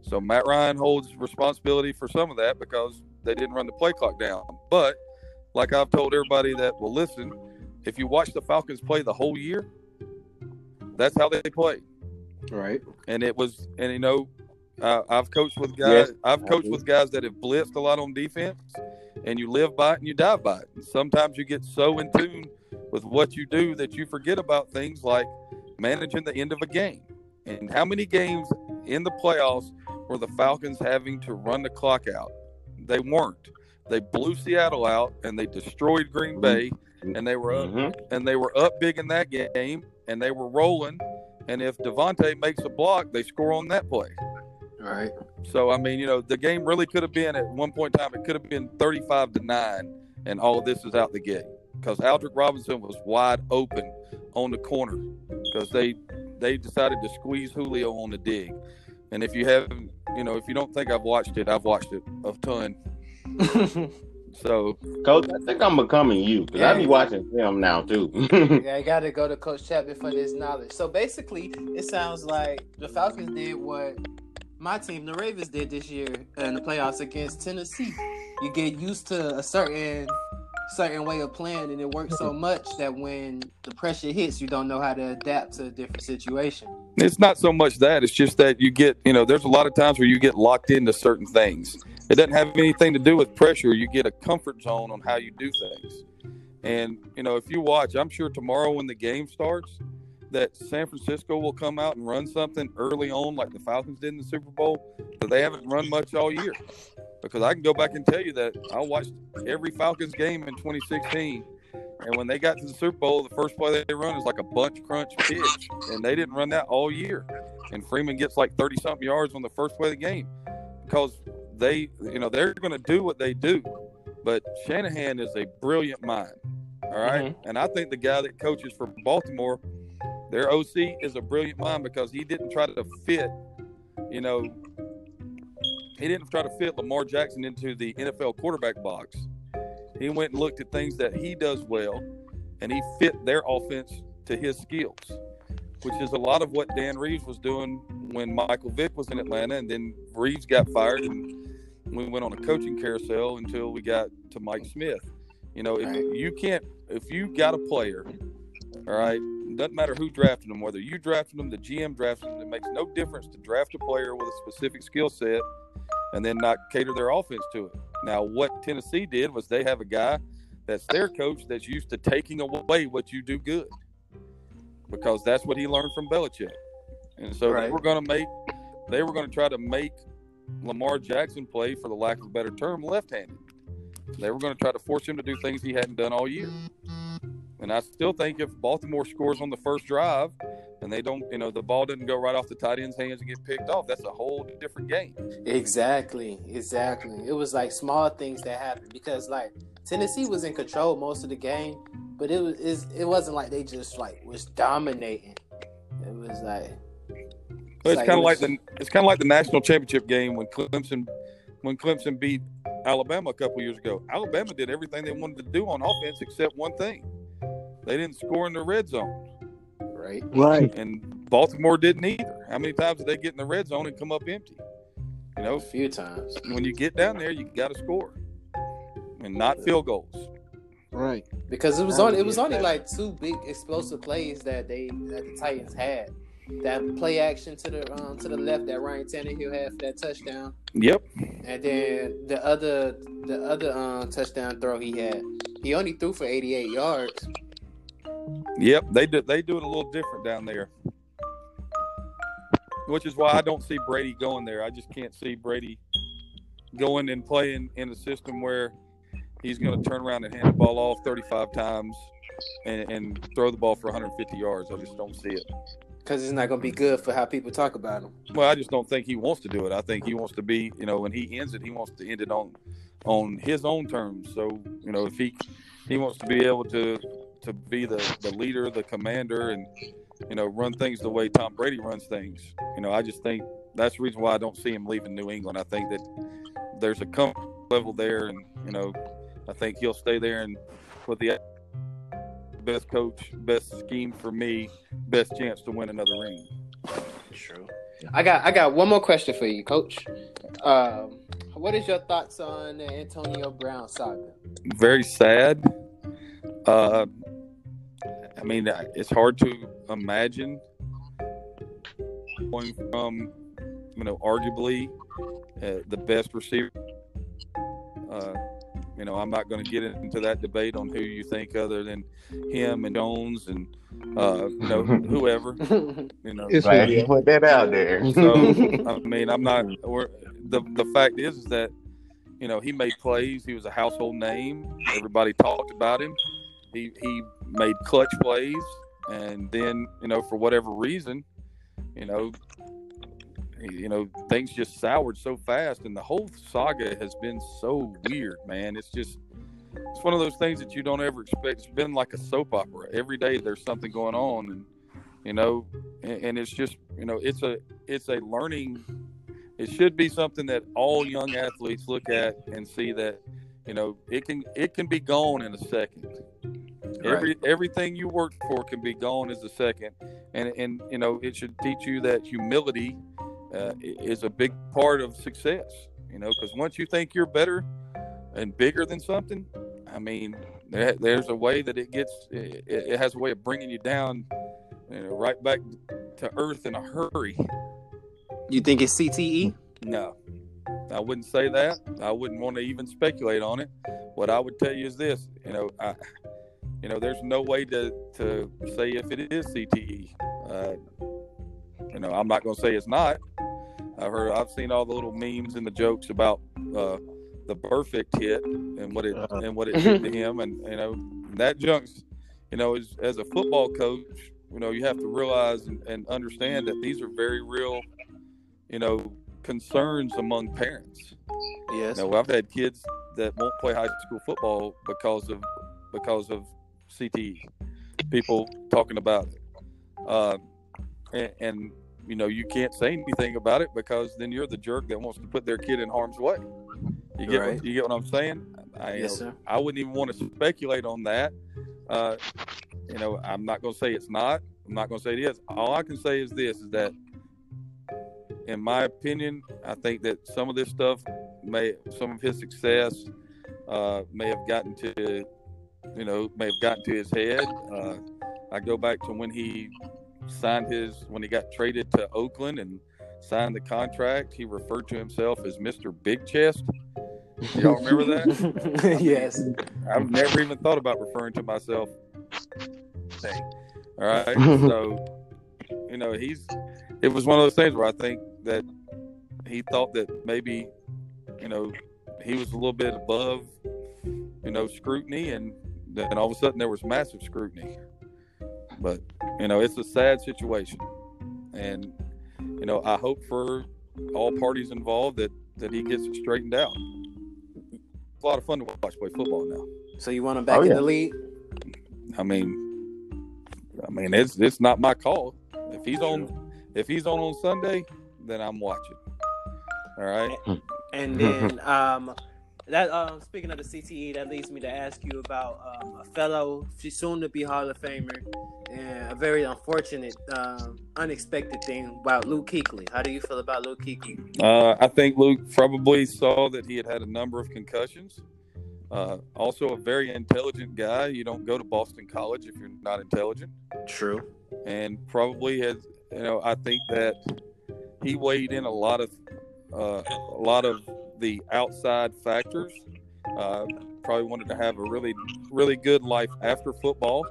So Matt Ryan holds responsibility for some of that because they didn't run the play clock down. But like I've told everybody that will listen, if you watch the Falcons play the whole year, that's how they played. Right. And it was, and you know, uh, I've coached with guys. Yes, I've coached with guys that have blitzed a lot on defense, and you live by it and you die by it. And sometimes you get so in tune with what you do that you forget about things like managing the end of a game. And how many games in the playoffs were the Falcons having to run the clock out? They weren't. They blew Seattle out, and they destroyed Green Bay, and they were up, mm-hmm. and they were up big in that game, and they were rolling. And if Devontae makes a block, they score on that play. All right. So I mean, you know, the game really could have been at one point in time. It could have been thirty-five to nine, and all of this is out the gate because Aldrick Robinson was wide open on the corner because they they decided to squeeze Julio on the dig. And if you haven't, you know, if you don't think I've watched it, I've watched it a ton. So, Coach, I think I'm becoming you because yeah. I be watching film now too. Yeah, I got to go to Coach Chatman for this knowledge. So basically, it sounds like the Falcons did what my team, the Ravens, did this year in the playoffs against Tennessee. You get used to a certain certain way of playing, and it works so much that when the pressure hits, you don't know how to adapt to a different situation. It's not so much that. It's just that you get, you know, there's a lot of times where you get locked into certain things. It doesn't have anything to do with pressure. You get a comfort zone on how you do things. And, you know, if you watch, I'm sure tomorrow when the game starts, that San Francisco will come out and run something early on like the Falcons did in the Super Bowl, but they haven't run much all year. Because I can go back and tell you that I watched every Falcons game in twenty sixteen. And when they got to the Super Bowl, the first play they run is like a bunch crunch pitch. And they didn't run that all year. And Freeman gets like thirty-something yards on the first play of the game. Because they, you know, they're going to do what they do. But Shanahan is a brilliant mind. All right? Mm-hmm. And I think the guy that coaches for Baltimore, their O C is a brilliant mind because he didn't try to fit, you know, he didn't try to fit Lamar Jackson into the N F L quarterback box. He went and looked at things that he does well, and he fit their offense to his skills, which is a lot of what Dan Reeves was doing when Michael Vick was in Atlanta, and then Reeves got fired, and we went on a coaching carousel until we got to Mike Smith. You know, if you can't – if you got a player, all right, it doesn't matter who drafted them, whether you drafted them, the G M drafted them, it makes no difference to draft a player with a specific skill set and then not cater their offense to it. Now, what Tennessee did was they have a guy that's their coach that's used to taking away what you do good. because that's what he learned from Belichick. And so right. they were going to make – they were going to try to make Lamar Jackson play, for the lack of a better term, left-handed. They were going to try to force him to do things he hadn't done all year. And I still think if Baltimore scores on the first drive and they don't – you know, the ball didn't go right off the tight end's hands and get picked off, that's a whole different game. Exactly, exactly. It was like small things that happened because, like, Tennessee was in control most of the game, but it was it wasn't like they just, like, was dominating. It was like – It's, it's like kind of like the it's kind of like the national championship game when Clemson when Clemson beat Alabama a couple years ago. Alabama did everything they wanted to do on offense except one thing: they didn't score in the red zone. Right. Right. And Baltimore didn't either. How many times did they get in the red zone and come up empty? You know, a few times. When you get down there, you got to score, and not field goals. Right. Because it was on it was only like two big explosive plays that they that the Titans had. That play action to the um, to the left that Ryan Tannehill had for that touchdown. Yep. And then the other the other um, touchdown throw he had, he only threw for eighty-eight yards. Yep, they do they do it a little different down there, which is why I don't see Brady going there. I just can't see Brady going and playing in a system where he's going to turn around and hand the ball off thirty-five times and, and throw the ball for one hundred fifty yards. I just don't see it. Because it's not going to be good for how people talk about him. Well, I just don't think he wants to do it. I think he wants to be, you know, when he ends it, he wants to end it on on his own terms. So, you know, if he he wants to be able to to be the, the leader, the commander, and, you know, run things the way Tom Brady runs things. You know, I just think that's the reason why I don't see him leaving New England. I think that there's a comfort level there, and, you know, I think he'll stay there and with the – best coach, best scheme for me, best chance to win another ring. True. I got I got one more question for you, Coach. Um, what is your thoughts on Antonio Brown saga? Very sad. Uh, I mean, it's hard to imagine going from, you know, arguably uh, the best receiver. Uh, You know, I'm not going to get into that debate on who you think other than him and Jones and, uh, you know, whoever. You know, it's right. You put that out there. So, I mean, I'm not – the the fact is, is that, you know, he made plays. He was a household name. Everybody talked about him. He, he made clutch plays. And then, you know, for whatever reason, you know, you know, things just soured so fast, and the whole saga has been so weird, man. It's just, it's one of those things that you don't ever expect. It's been like a soap opera. Every day there's something going on, and, you know, and, and it's just, you know, it's a, it's a learning. It should be something that all young athletes look at and see that, you know, it can, it can be gone in a second. Right. Every, everything you worked for can be gone as a second. And, and, you know, it should teach you that humility Uh, is a big part of success, you know, because once you think you're better and bigger than something, I mean, there, there's a way that it gets, it, it has a way of bringing you down, you know, right back to earth in a hurry. You think it's C T E? No, I wouldn't say that. I wouldn't want to even speculate on it. What I would tell you is this, you know, I, you know, there's no way to, to say if it is C T E. Uh, you know, I'm not going to say it's not. I've heard, I've seen all the little memes and the jokes about uh, the perfect hit and what it uh-huh. and what it did to him, and you know that junk's, you know, as, as a football coach, you know, you have to realize and, and understand that these are very real, you know, concerns among parents. Yes. You know, I've had kids that won't play high school football because of because of C T E. People talking about it, uh, and. and you know, you can't say anything about it because then you're the jerk that wants to put their kid in harm's way. You get, right. what, you get what I'm saying? I, yes, sir. I wouldn't even want to speculate on that. Uh, you know, I'm not going to say it's not. I'm not going to say it is. All I can say is this, is that in my opinion, I think that some of this stuff may, some of his success uh, may have gotten to, you know, may have gotten to his head. Uh, I go back to when he, signed his when he got traded to Oakland and signed the contract. He referred to himself as Mister Big Chest. Y'all remember that? I mean, yes. I've never even thought about referring to myself. All right. So, you know, he's it was one of those things where I think that he thought that maybe, you know, he was a little bit above, you know, scrutiny, and then all of a sudden there was massive scrutiny. But, you know, it's a sad situation. And, you know, I hope for all parties involved that, that he gets it straightened out. It's a lot of fun to watch play football now. So you want him back oh, yeah. in the league? I mean, I mean, it's it's not my call. If he's on, if he's on on Sunday, then I'm watching. All right. And then um, that um, speaking of the C T E, that leads me to ask you about um, a fellow, soon to be Hall of Famer, and a very unfortunate, um, unexpected thing about Luke Kuechly. How do you feel about Luke Kuechly? Uh, I think Luke probably saw that he had had a number of concussions. Uh, also a very intelligent guy. You don't go to Boston College if you're not intelligent. True. And probably has, you know, I think that he weighed in a lot of uh, a lot of the outside factors. Uh, probably wanted to have a really, really good life after football.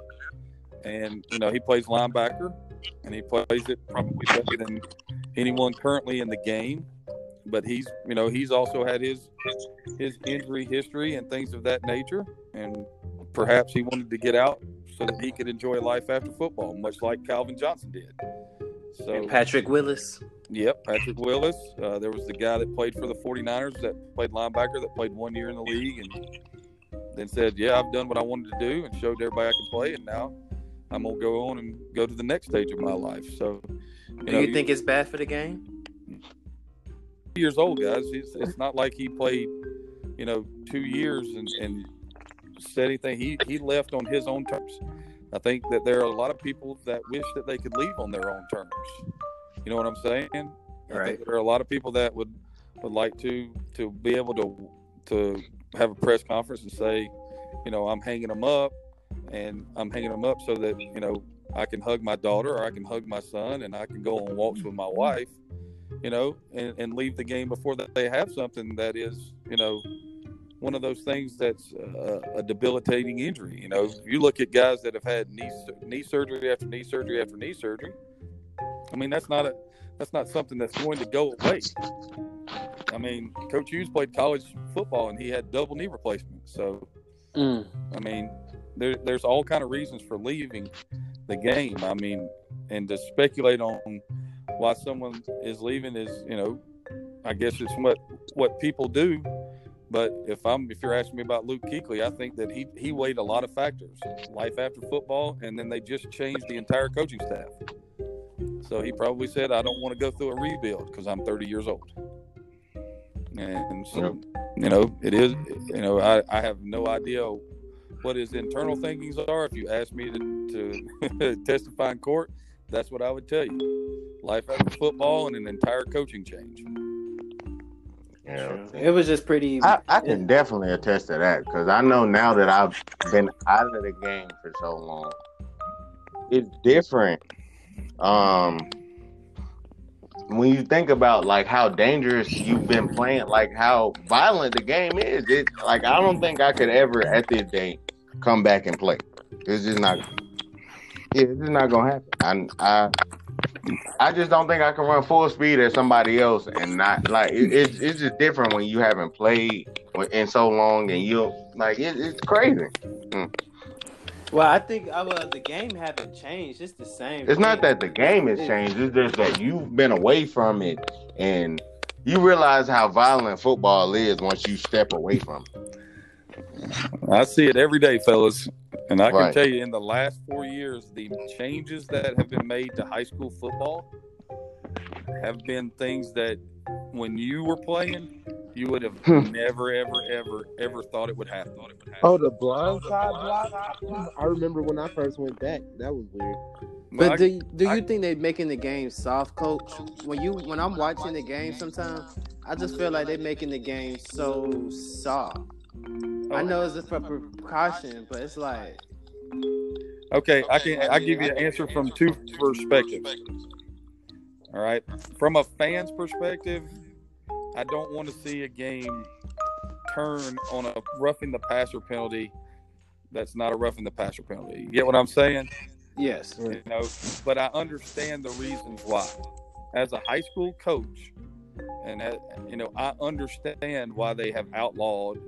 And, you know, he plays linebacker, and he plays it probably better than anyone currently in the game. But he's, you know, he's also had his his injury history and things of that nature, and perhaps he wanted to get out so that he could enjoy life after football, much like Calvin Johnson did. So and Patrick Willis. Yep, Patrick Willis. Uh, there was the guy that played for the 49ers that played linebacker that played one year in the league and then said, yeah, I've done what I wanted to do and showed everybody I can play, and now I'm going to go on and go to the next stage of my life. So, you do know, you think you, it's bad for the game? Years old, guys. It's, it's not like he played, you know, two years and, and said anything. He he left on his own terms. I think that there are a lot of people that wish that they could leave on their own terms. You know what I'm saying? Right. I think there are a lot of people that would, would like to to be able to to have a press conference and say, you know, I'm hanging them up, and I'm hanging them up so that, you know, I can hug my daughter, or I can hug my son, and I can go on walks with my wife. You know, and, and leave the game before that they have something that is, you know, one of those things that's a, a debilitating injury. You know, you look at guys that have had knee knee surgery after knee surgery after knee surgery. I mean, that's not a that's not something that's going to go away. I mean, Coach Hughes played college football and he had double knee replacement. So, mm. I mean, there, there's all kind of reasons for leaving the game. I mean, and to speculate on why someone is leaving is, you know, I guess it's what what people do. But if I'm if you're asking me about Luke Kuechly, I think that he, he weighed a lot of factors. Life after football, and then they just changed the entire coaching staff. So he probably said, I don't want to go through a rebuild because I'm thirty years old. And so, you know, it is, you know, I, I have no idea what his internal thinkings are. If you ask me to, to testify in court, that's what I would tell you. Life after football and an entire coaching change. Yeah, it was just pretty. I, I can it, definitely attest to that, because I know now that I've been out of the game for so long, it's different. Um, when you think about like how dangerous you've been playing, like how violent the game is, it like I don't think I could ever at this day come back and play. It's just not. It's just not gonna happen. I. I I just don't think I can run full speed at somebody else and not like it, it's it's just different when you haven't played in so long and you like it, it's crazy. Mm. Well, I think I was, the game haven't changed. It's the same. It's not that the game has changed. It's just that you've been away from it and you realize how violent football is once you step away from it. I see it every day, fellas. And I can right. tell you, in the last four years, the changes that have been made to high school football have been things that when you were playing, you would have never, ever, ever, ever thought it would happen. Thought it would happen. Oh, the blind side block. I remember when I first went back. That was weird. But, but do you, do you I, think they're making the game soft, Coach? When you when I'm watching the game sometimes, I just feel like they're making the game so soft. Oh. I know it's just for precaution, but it's like okay, I can I give you an answer from two perspectives. All right, from a fan's perspective, I don't want to see a game turn on a roughing the passer penalty. That's not a roughing the passer penalty. You get what I'm saying? Yes, you know, but I understand the reasons why. As a high school coach, and as, you know, I understand why they have outlawed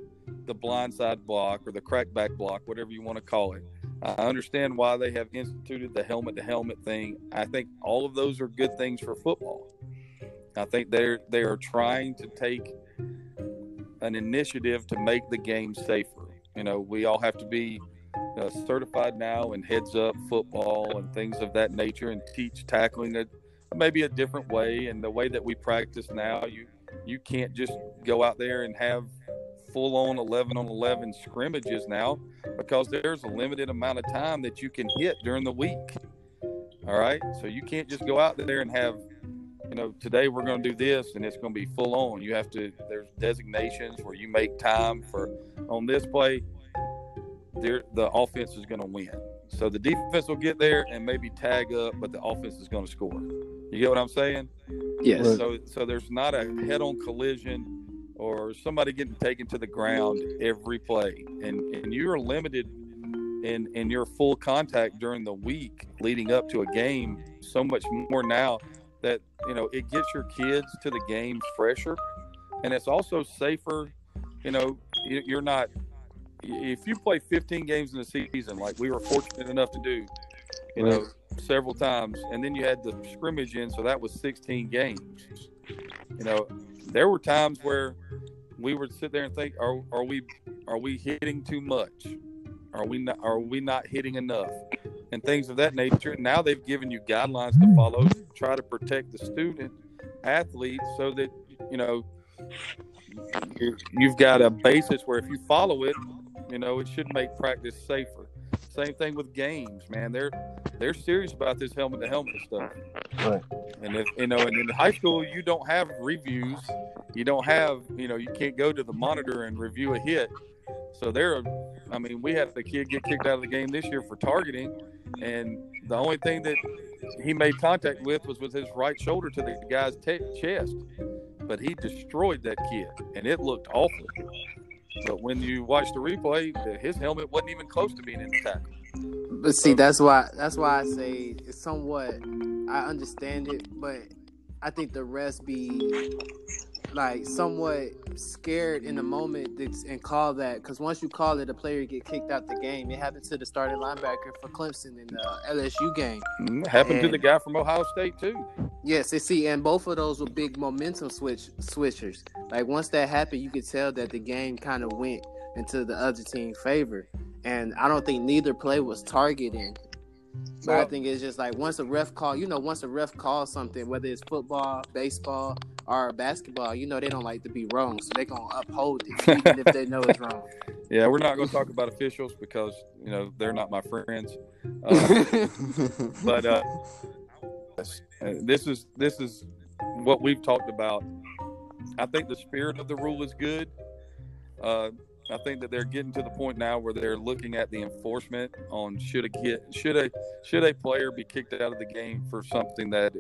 the blindside block or the crackback block, whatever you want to call it. I understand why they have instituted the helmet-to-helmet thing. I think all of those are good things for football. I think they're they are trying to take an initiative to make the game safer. You know, we all have to be uh, certified now in heads-up football and things of that nature, and teach tackling a, maybe a different way. And the way that we practice now, you you can't just go out there and have full-on eleven on eleven scrimmages now, because there's a limited amount of time that you can hit during the week. All right, so you can't just go out there and have, you know, today we're going to do this and it's going to be full-on. You have to, there's designations where you make time for, on this play, there the offense is going to win. So the defense will get there and maybe tag up, but the offense is going to score. You get what I'm saying? Yes. So, so there's not a head-on collision or somebody getting taken to the ground every play. And and you're limited in, in your full contact during the week leading up to a game so much more now that, you know, it gets your kids to the game fresher. And it's also safer. You know, you're not – if you play fifteen games in a season, like we were fortunate enough to do, you know, several times, and then you had the scrimmage in, so that was sixteen games. You know, there were times where we would sit there and think, are, are we are we hitting too much? Are we not, are we not hitting enough? And things of that nature. Now they've given you guidelines to follow to try to protect the student athlete so that, you know, you've got a basis where if you follow it, you know, it should make practice safer. Same thing with games, man. They're they're serious about this helmet to helmet stuff. Right. And if you know, and in high school you don't have reviews. You don't have, you know, you can't go to the monitor and review a hit. So there are, I mean, we had the kid get kicked out of the game this year for targeting, and the only thing that he made contact with was with his right shoulder to the guy's t- chest. But he destroyed that kid, and it looked awful. But when you watch the replay, his helmet wasn't even close to being in the tackle. But see, so, that's why that's why I say it's somewhat. I understand it, but I think the refs be like somewhat scared in the moment and call that, because once you call it, a player get kicked out the game. It happened to the starting linebacker for Clemson in the L S U game. It happened and, to the guy from Ohio State too. Yes, and see, and both of those were big momentum switch switchers. Like, once that happened, you could tell that the game kind of went into the other team's favor. And I don't think neither play was targeting. But well, I think it's just like once a ref call, you know, once a ref calls something, whether it's football, baseball, or basketball, you know, they don't like to be wrong. So they're going to uphold it, even if they know it's wrong. Yeah, we're not going to talk about officials because, you know, they're not my friends. Uh, but, uh, This is this is what we've talked about. I think the spirit of the rule is good. Uh, I think that they're getting to the point now where they're looking at the enforcement on should a kid, should a should a player be kicked out of the game for something that,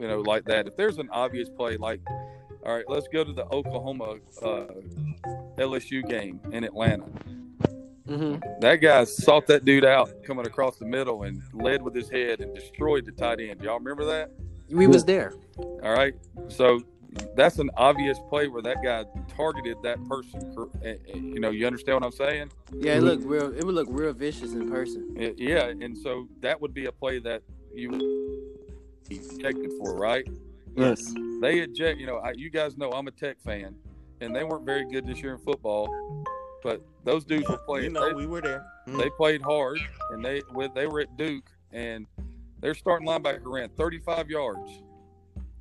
you know, like that. If there's an obvious play, like, all right, let's go to the Oklahoma uh, L S U game in Atlanta. Mm-hmm. That guy sought that dude out coming across the middle and led with his head and destroyed the tight end. Y'all remember that? We was there. All right. So that's an obvious play where that guy targeted that person. For, you know, you understand what I'm saying? Yeah, it looked real. It would look real vicious in person. It, yeah, and so that would be a play that you would be ejected for, right? Yes. They eject. You know, I, you guys know I'm a Tech fan, and they weren't very good this year in football. But those dudes were playing. You know, they, we were there. They played hard, and they they were at Duke, and their starting linebacker ran thirty-five yards,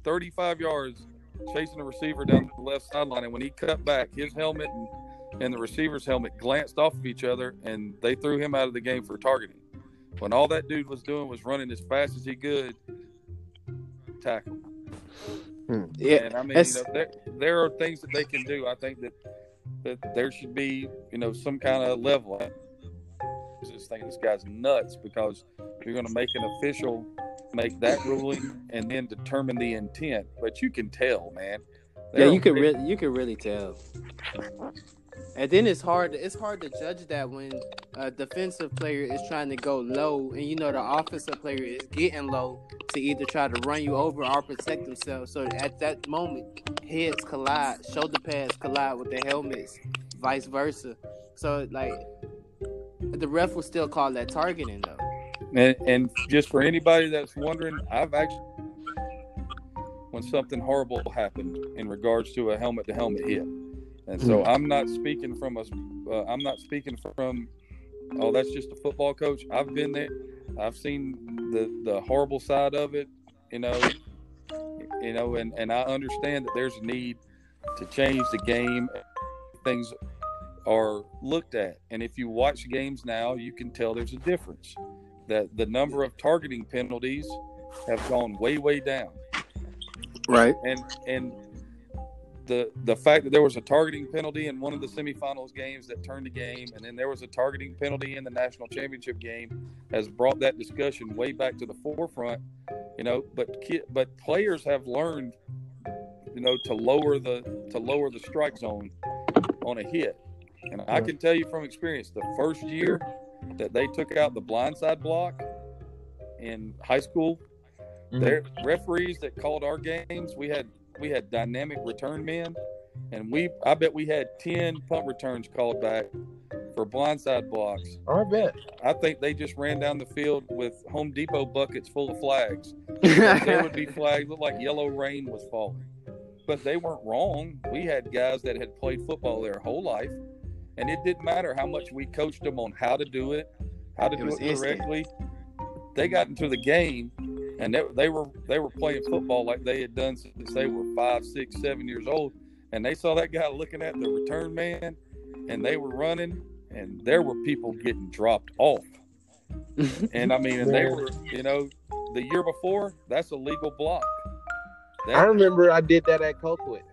thirty-five yards, chasing a receiver down the left sideline. And when he cut back, his helmet and, and the receiver's helmet glanced off of each other, and they threw him out of the game for targeting. When all that dude was doing was running as fast as he could, tackle. Hmm. Yeah, and I mean, you know, there, there are things that they can do. I think that. That there should be, you know, some kind of level. I just think this guy's nuts because you're going to make an official make that ruling and then determine the intent. But you can tell, man. They yeah, you could really, you could really tell. And then it's hard. It's hard to judge that when a defensive player is trying to go low, and you know the offensive player is getting low to either try to run you over or protect themselves. So at that moment, heads collide, shoulder pads collide with the helmets, vice versa. So like, the ref will still call that targeting though. And, and just for anybody that's wondering, I've actually when something horrible happened in regards to a helmet-to-helmet hit. And so I'm not speaking from us. Uh, I'm not speaking from. Oh, that's just a football coach. I've been there. I've seen the, the horrible side of it. You know, you know, and, and I understand that there's a need to change the game. Things are looked at, and if you watch games now, you can tell there's a difference. That the number of targeting penalties have gone way, way down. Right. And and. The the fact that there was a targeting penalty in one of the semifinals games that turned the game, and then there was a targeting penalty in the national championship game, has brought that discussion way back to the forefront, you know. But ki- but players have learned, you know, to lower the to lower the strike zone on a hit, and I can tell you from experience, the first year that they took out the blindside block in high school, mm-hmm. their referees that called our games, we had. We had dynamic return men, and we—I bet we had ten punt returns called back for blindside blocks. I bet. I think they just ran down the field with Home Depot buckets full of flags. There would be flags looked like yellow rain was falling, but they weren't wrong. We had guys that had played football their whole life, and it didn't matter how much we coached them on how to do it, how to do it correctly. They got into the game. And they, they were they were playing football like they had done since they were five, six, seven years old. And they saw that guy looking at the return man, and they were running, and there were people getting dropped off. And, I mean, and they were, you know, the year before, that's a legal block. That, I remember I did that at Colquitt.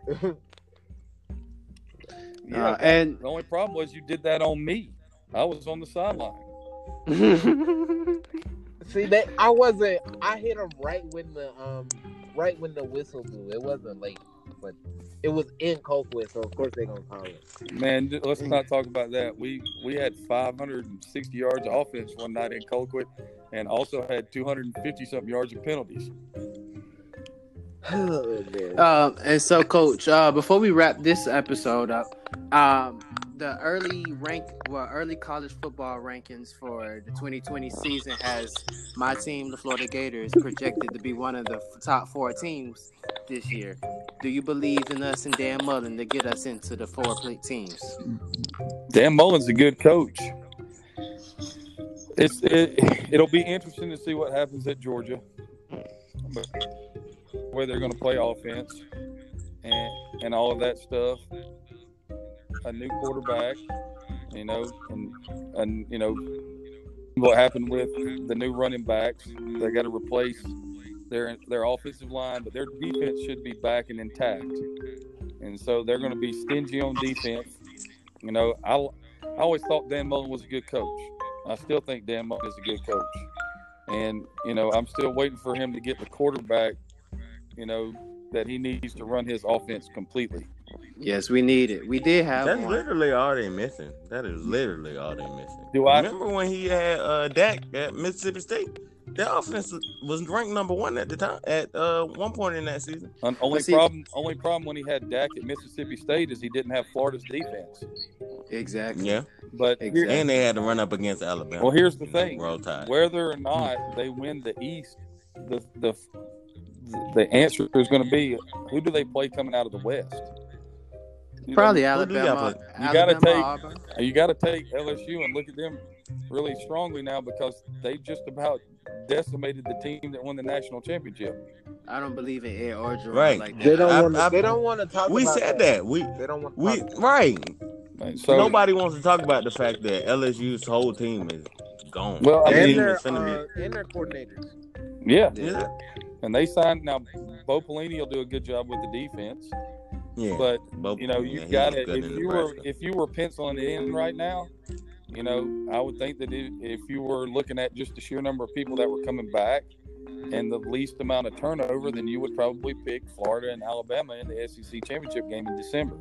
yeah, uh, and the only problem was you did that on me. I was on the sideline. See that I wasn't. I hit him right when the um, right when the whistle blew. It wasn't late, but it was in Colquitt, so of course they're gonna call it. Man, let's not talk about that. We we had five hundred sixty yards of offense one night in Colquitt, and also had two hundred fifty something yards of penalties. Oh, man. Um, and so, Coach, uh, before we wrap this episode up, um, the early rank, well, early college football rankings for the twenty twenty season has my team, the Florida Gators, projected to be one of the top four teams this year. Do you believe in us and Dan Mullen to get us into the four teams? Dan Mullen's a good coach. It's it, it'll be interesting to see what happens at Georgia. But where they're going to play offense and and all of that stuff, a new quarterback, you know, and, and you know what happened with the new running backs. They got to replace their their offensive line, but their defense should be back and intact. And so they're going to be stingy on defense. You know, I, I always thought Dan Mullen was a good coach. I still think Dan Mullen is a good coach. And, you know, I'm still waiting for him to get the quarterback, you know, that he needs to run his offense completely. Yes, we need it. We did have That's one. literally all they're missing. That is literally all they're missing. Do I remember when he had uh, Dak at Mississippi State? Their offense was ranked number one at the time. At uh, one point in that season, um, only see, problem, only problem when he had Dak at Mississippi State is he didn't have Florida's defense. Exactly. Yeah, but exactly. And they had to run up against Alabama. Well, here's the thing: Roll Tide. Whether or not they win the East, the the the answer is going to be who do they play coming out of the West? You Probably know, Alabama. You got to take Auburn. You got to take L S U and look at them really strongly now because they just about decimated the team that won the national championship. I don't believe in Ed Orgeron right. like that. They don't want. They don't want to talk. We about said that. that. We. They don't want. We right. right. So nobody wants to talk about the fact that L S U's whole team is gone. Well, I mean, their, uh, and their coordinators. Yeah. yeah. And they signed now. Bo Pelini will do a good job with the defense. Yeah, but you know you yeah, got it. If you were if you were penciling it in right now, you know I would think that it, if you were looking at just the sheer number of people that were coming back and the least amount of turnover, then you would probably pick Florida and Alabama in the S E C championship game in December.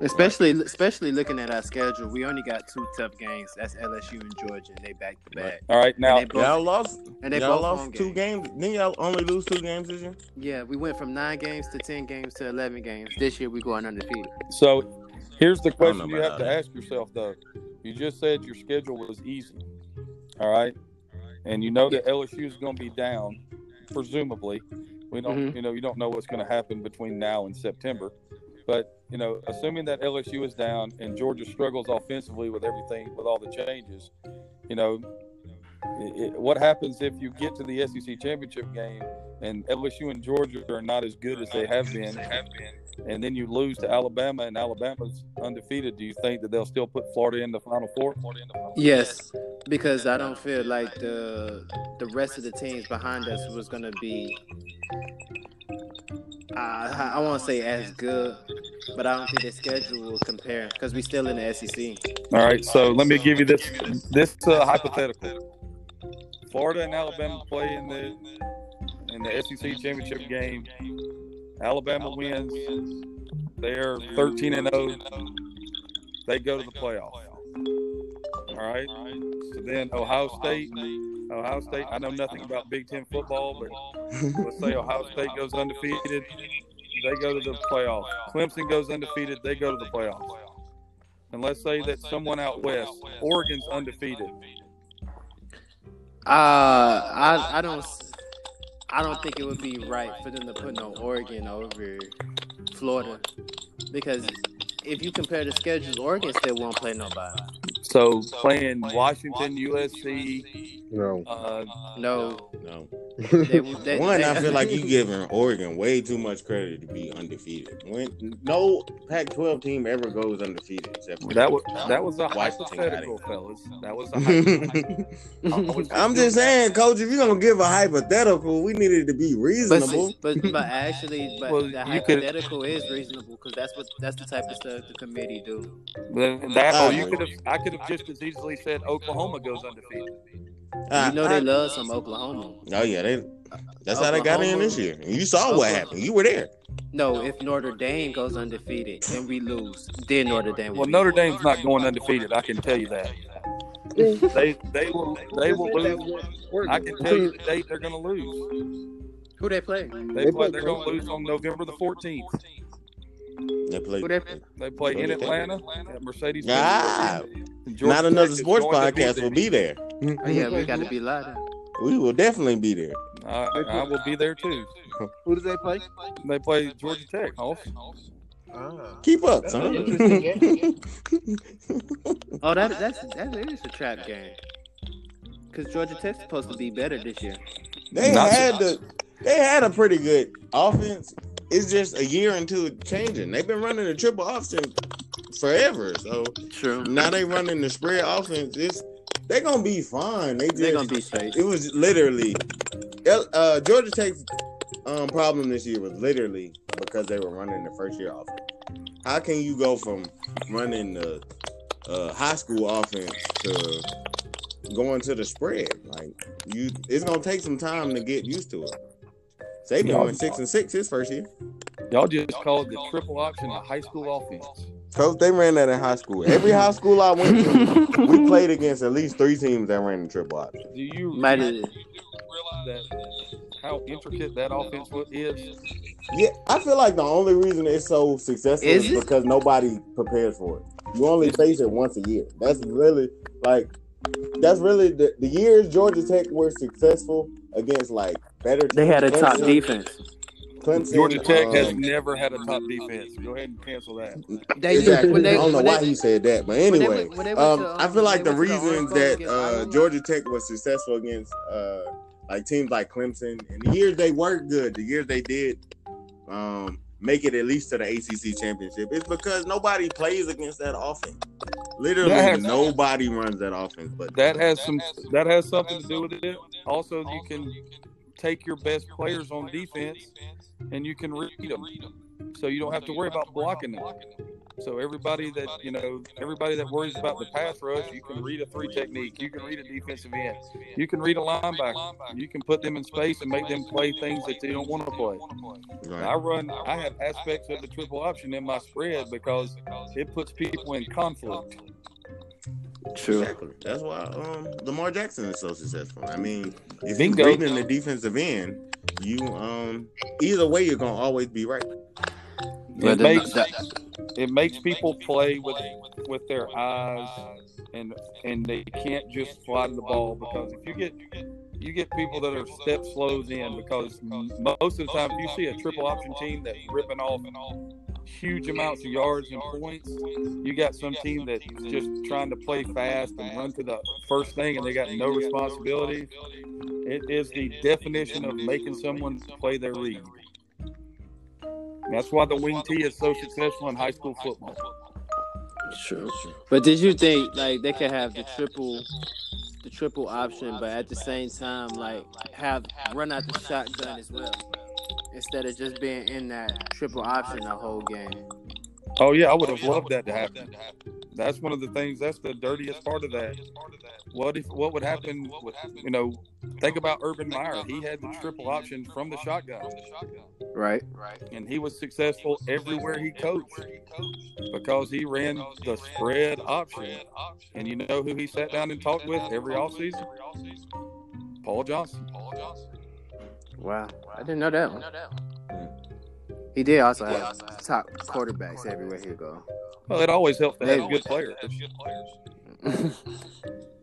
Especially, right. especially looking at our schedule, we only got two tough games. That's L S U and Georgia, and they back to back. All right, now both, y'all lost. And they y'all both lost two games. games. Didn't y'all only lose two games this year? Yeah, we went from nine games to ten games to eleven games. This year, we going undefeated. So, here's the question you have that. to ask yourself, though. You just said your schedule was easy. All right, and you know that L S U is going to be down, presumably. We don't, mm-hmm. you know, you don't know what's going to happen between now and September. But, you know, assuming that L S U is down and Georgia struggles offensively with everything, with all the changes, you know, it, it, what happens if you get to the S E C championship game and L S U and Georgia are not as good as they have been, they have been, and then you lose to Alabama and Alabama's undefeated? Do you think that they'll still put Florida in the Final Four? Yes, because I don't feel like the the rest of the teams behind us was going to be – I, I won't say as good, but I don't think the schedule will compare because we're still in the S E C. All right, so let me give you this this uh, hypothetical. Florida and Alabama play in the in the S E C championship game. Alabama wins. They're thirteen and oh. They go to the playoff. All right. So then Ohio State. Ohio State, I know nothing about Big Ten football, but let's say Ohio State goes undefeated, they go to the playoffs. Clemson goes undefeated, they go to the playoffs. And let's say that someone out west, Oregon's undefeated. Uh, I I don't I don't think it would be right for them to put no Oregon over Florida because if you compare the schedules, Oregon still won't play nobody. So, so playing, playing Washington, U S C, no, uh, no, no. They, they, One, they, I feel like you giving Oregon way too much credit to be undefeated. When no Pac twelve team ever goes undefeated, except for that was that was a Washington hypothetical, fellas. That was a hypothetical. I'm just saying, Coach, if you're gonna give a hypothetical, we needed to be reasonable. But but, but actually, but well, the hypothetical could, is reasonable because that's what that's the type of stuff the committee do. That, oh, you could have. I could have just as easily said Oklahoma goes undefeated. Uh, you know they I, love some Oklahoma. Oh yeah, they. That's Oklahoma, how they got in this year. You saw Oklahoma. What happened. You were there. No, if Notre Dame goes undefeated and we lose, then Notre Dame. Will well, Notre Dame's Notre not Dame going undefeated. I can tell you that. they they will they will lose. I can tell you the date they're going to lose. Who they play? They, they play. They're going to lose on November the fourteenth. They play. They play, they play in Atlanta, Atlanta at Mercedes. Ah, not another sports podcast will be there. Oh, yeah, we got to be live. We will definitely be there. I, I will be there too. Who do they play? They play Georgia Tech. Ah. Keep up, son. oh, that that's that is a trap game. Because Georgia Tech's supposed to be better this year. They not had the they had a pretty good offense. It's just a year into it changing. They've been running a triple offense forever. So true. Now they running the spread offense. It's they're gonna be fine. They just, they're gonna be safe. It was literally uh, Georgia Tech's um, problem this year was literally because they were running the first year offense. How can you go from running the uh, high school offense to going to the spread? Like you, it's gonna take some time to get used to it. They've been going six and six his first year. Y'all just called the triple option a high school offense. Coach, they ran that in high school. Every high school I went to, we played against at least three teams that ran the triple option. Do you realize that how intricate that offense is? Yeah, I feel like the only reason it's so successful is, is because nobody prepares for it. You only face it once a year. That's really like that's really the, the years Georgia Tech were successful against like. Better they had a Clemson. Top defense. Clemson, Georgia Tech um, has never had a top defense. Go ahead and cancel that. They, exactly. They, I don't know why they, he said that, but anyway, when they, when they um, to, I feel like the reason that uh, Georgia Tech was successful against uh, like teams like Clemson, and the years they were good, the years they did um, make it at least to the A C C championship, it's because nobody plays against that offense. Literally, has, nobody runs that offense. But that has some. That has something to do with it. Also, you can. Take your best players on defense, and you can read them. So you don't have to worry about blocking them. So everybody that, you know, everybody that worries about the pass rush, you can read a three technique, you can read a defensive end, you can read a linebacker, you can put them in space and make them play things that they don't want to play. Right. I run, I have aspects of the triple option in my spread because it puts people in conflict. True. Exactly. That's why um, Lamar Jackson is so successful. I mean, if you're reading the defensive end, you um, either way you're gonna always be right. It makes, it makes people play with with their eyes, and and they can't just slide the ball, because if you get you get people that are step slows in, because most of the time if you see a triple option team that's ripping off huge amounts of yards and points, you got some team that's just trying to play fast and run to the first thing, and they got no responsibility. It is the definition of making someone play their read. That's why the wing tee is so successful in high school football. Sure. But did you think like they could have the triple, the triple option, but at the same time like have run out the shotgun as well, instead of just being in that triple option the whole game? Oh yeah, I would have loved that to happen. That's one of the things. That's the dirtiest part of that. What if? What would happen? With, you know, think about Urban Meyer. He had the triple option from the shotgun. Right. Right. And he was successful everywhere he coached because he ran the spread option. And you know who he sat down and talked with every offseason? Paul Johnson. Paul Johnson. Wow, I didn't know that one. He did also he did have also top have quarterbacks, quarterbacks everywhere he go. Well, it always helps to have good, helps to have good players.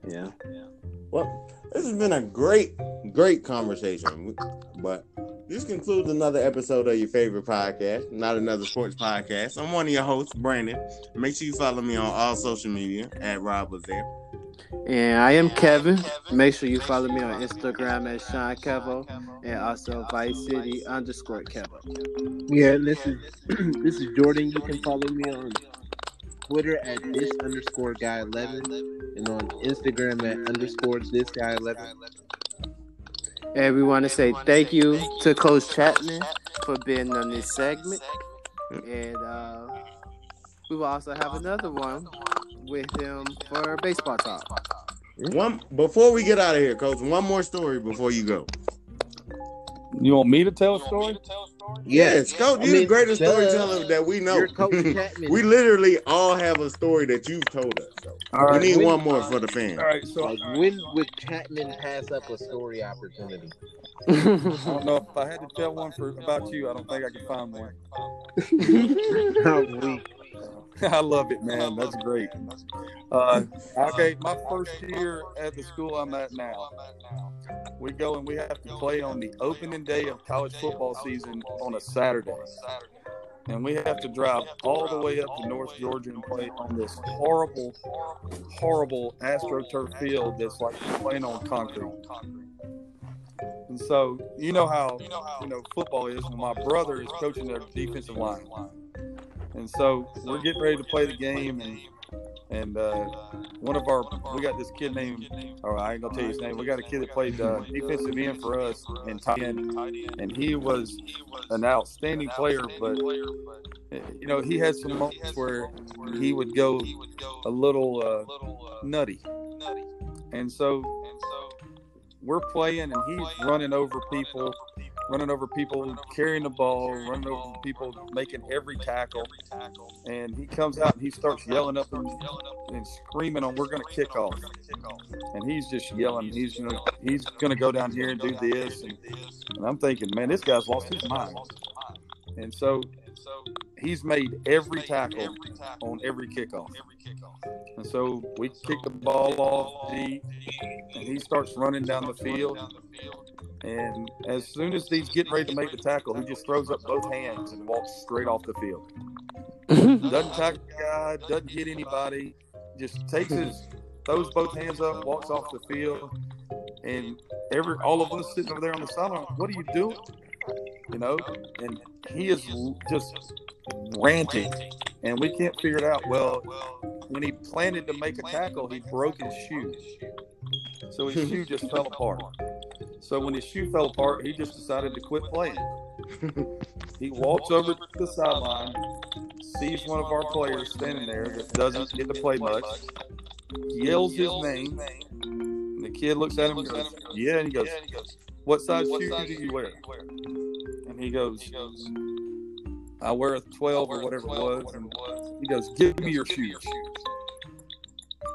yeah. yeah. Well, this has been a great, great conversation. But this concludes another episode of your favorite podcast, Not Another Sports Podcast. I'm one of your hosts, Brandon. Make sure you follow me on all social media at Rob Was There. And I am Kevin. Make sure you follow me on Instagram at Sean Kevo and also Vice City underscore Kevo. Yeah, this is this is Jordan. You can follow me on Twitter at this underscore guy eleven and on Instagram at underscore this guy eleven. And we want to say thank you to Coach Chatman for being on this segment, and uh, we will also have another one with him for baseball talk. One before we get out of here, Coach. One more story before you go. You want me to tell a story? Yes, yes. Coach. You're I mean, the greatest the, storyteller that we know. We literally all have a story that you've told us. So. All right, we need when, one more for the fans. All right. So like, all right. When would Chatman pass up a story opportunity? I don't know. If I had to tell one for about you, I don't think I could find one. I love it, man. That's great. Uh, okay, my first year at the school I'm at now, we go and we have to play on the opening day of college football season on a Saturday. And we have to drive all the way up to North Georgia and play on this horrible, horrible AstroTurf field that's like playing on concrete. And so, you know how, you know, football is. And my brother is coaching their defensive line. And so we're getting ready to play the game, and and uh, one of our we got this kid named oh I ain't gonna tell you his name. We got a kid that played uh, defensive end for us and tight end, and he was an outstanding player. But you know he had some moments where he would go a little uh, nutty, and so we're playing, and he's running over people. Running over people, carrying the ball, running over people, making every tackle. And he comes out and he starts yelling up and, and screaming on, we're going to kick off. And he's just yelling. He's you know, he's going to go down here and do this. And, and I'm thinking, man, this guy's lost his mind. And so he's made every tackle on every kickoff. And so we kick the ball off deep, and he starts running down the field. And as soon as he's getting ready to make the tackle, he just throws up both hands and walks straight off the field. Doesn't tackle the guy, doesn't hit anybody, just takes his, throws both hands up, walks off the field. And every all of us sitting over there on the sideline, what are you doing? You know, and he is just ranting, and we can't figure it out. Well, when he planted to make a tackle, he broke his shoe. So his shoe just fell apart. So when his shoe fell apart, he just decided to quit playing. He walks over to the sideline, sees one of our players standing there that doesn't get to play much, yells his name, and the kid looks at him and goes, yeah, and he goes, what size shoe do you wear? And he goes, I wear a twelve or whatever it was. And he goes, give me your shoes.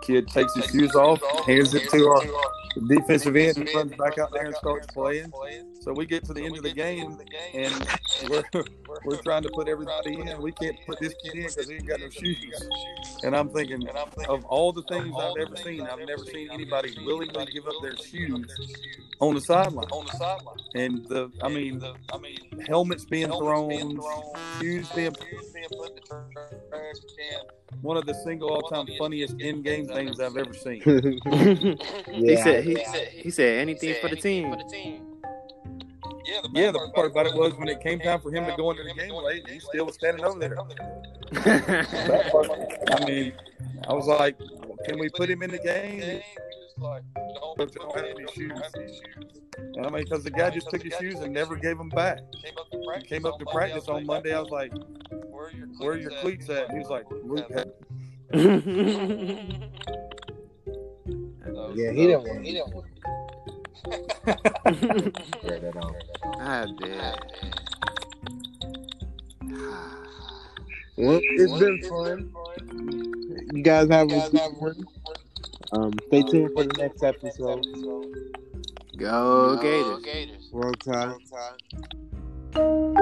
Kid takes his shoes off, hands it to our defensive end, and runs back out there and starts playing. So we get to the end of the game, and we're, we're trying to put everybody in. We can't put this kid in because he ain't got no shoes. And I'm thinking, of all the things I've ever seen, I've never seen anybody willingly give up their shoes on the sideline. And, the, I mean, helmets being thrown, shoes being put in the trash can. One of the single all-time funniest in-game things I've ever seen. yeah. He said, he, he said anything for the team. Yeah, the, yeah, the part about it was when it came time for him to go into the game late, he still was standing over there. That part, I mean, I was like, can we put him in the game? Like, don't, don't, don't have any shoes. shoes. And I mean, because the guy just took his shoes and never gave them back. Came up to practice, came up to practice on Monday. I was like, where are your cleats, are your cleats at? at? He was like, yeah, he didn't want. He didn't want. I did. Well, it's been fun. You guys have a good one. Um, stay tuned for the next episode. Go Gators. Go Gators. World time. World time.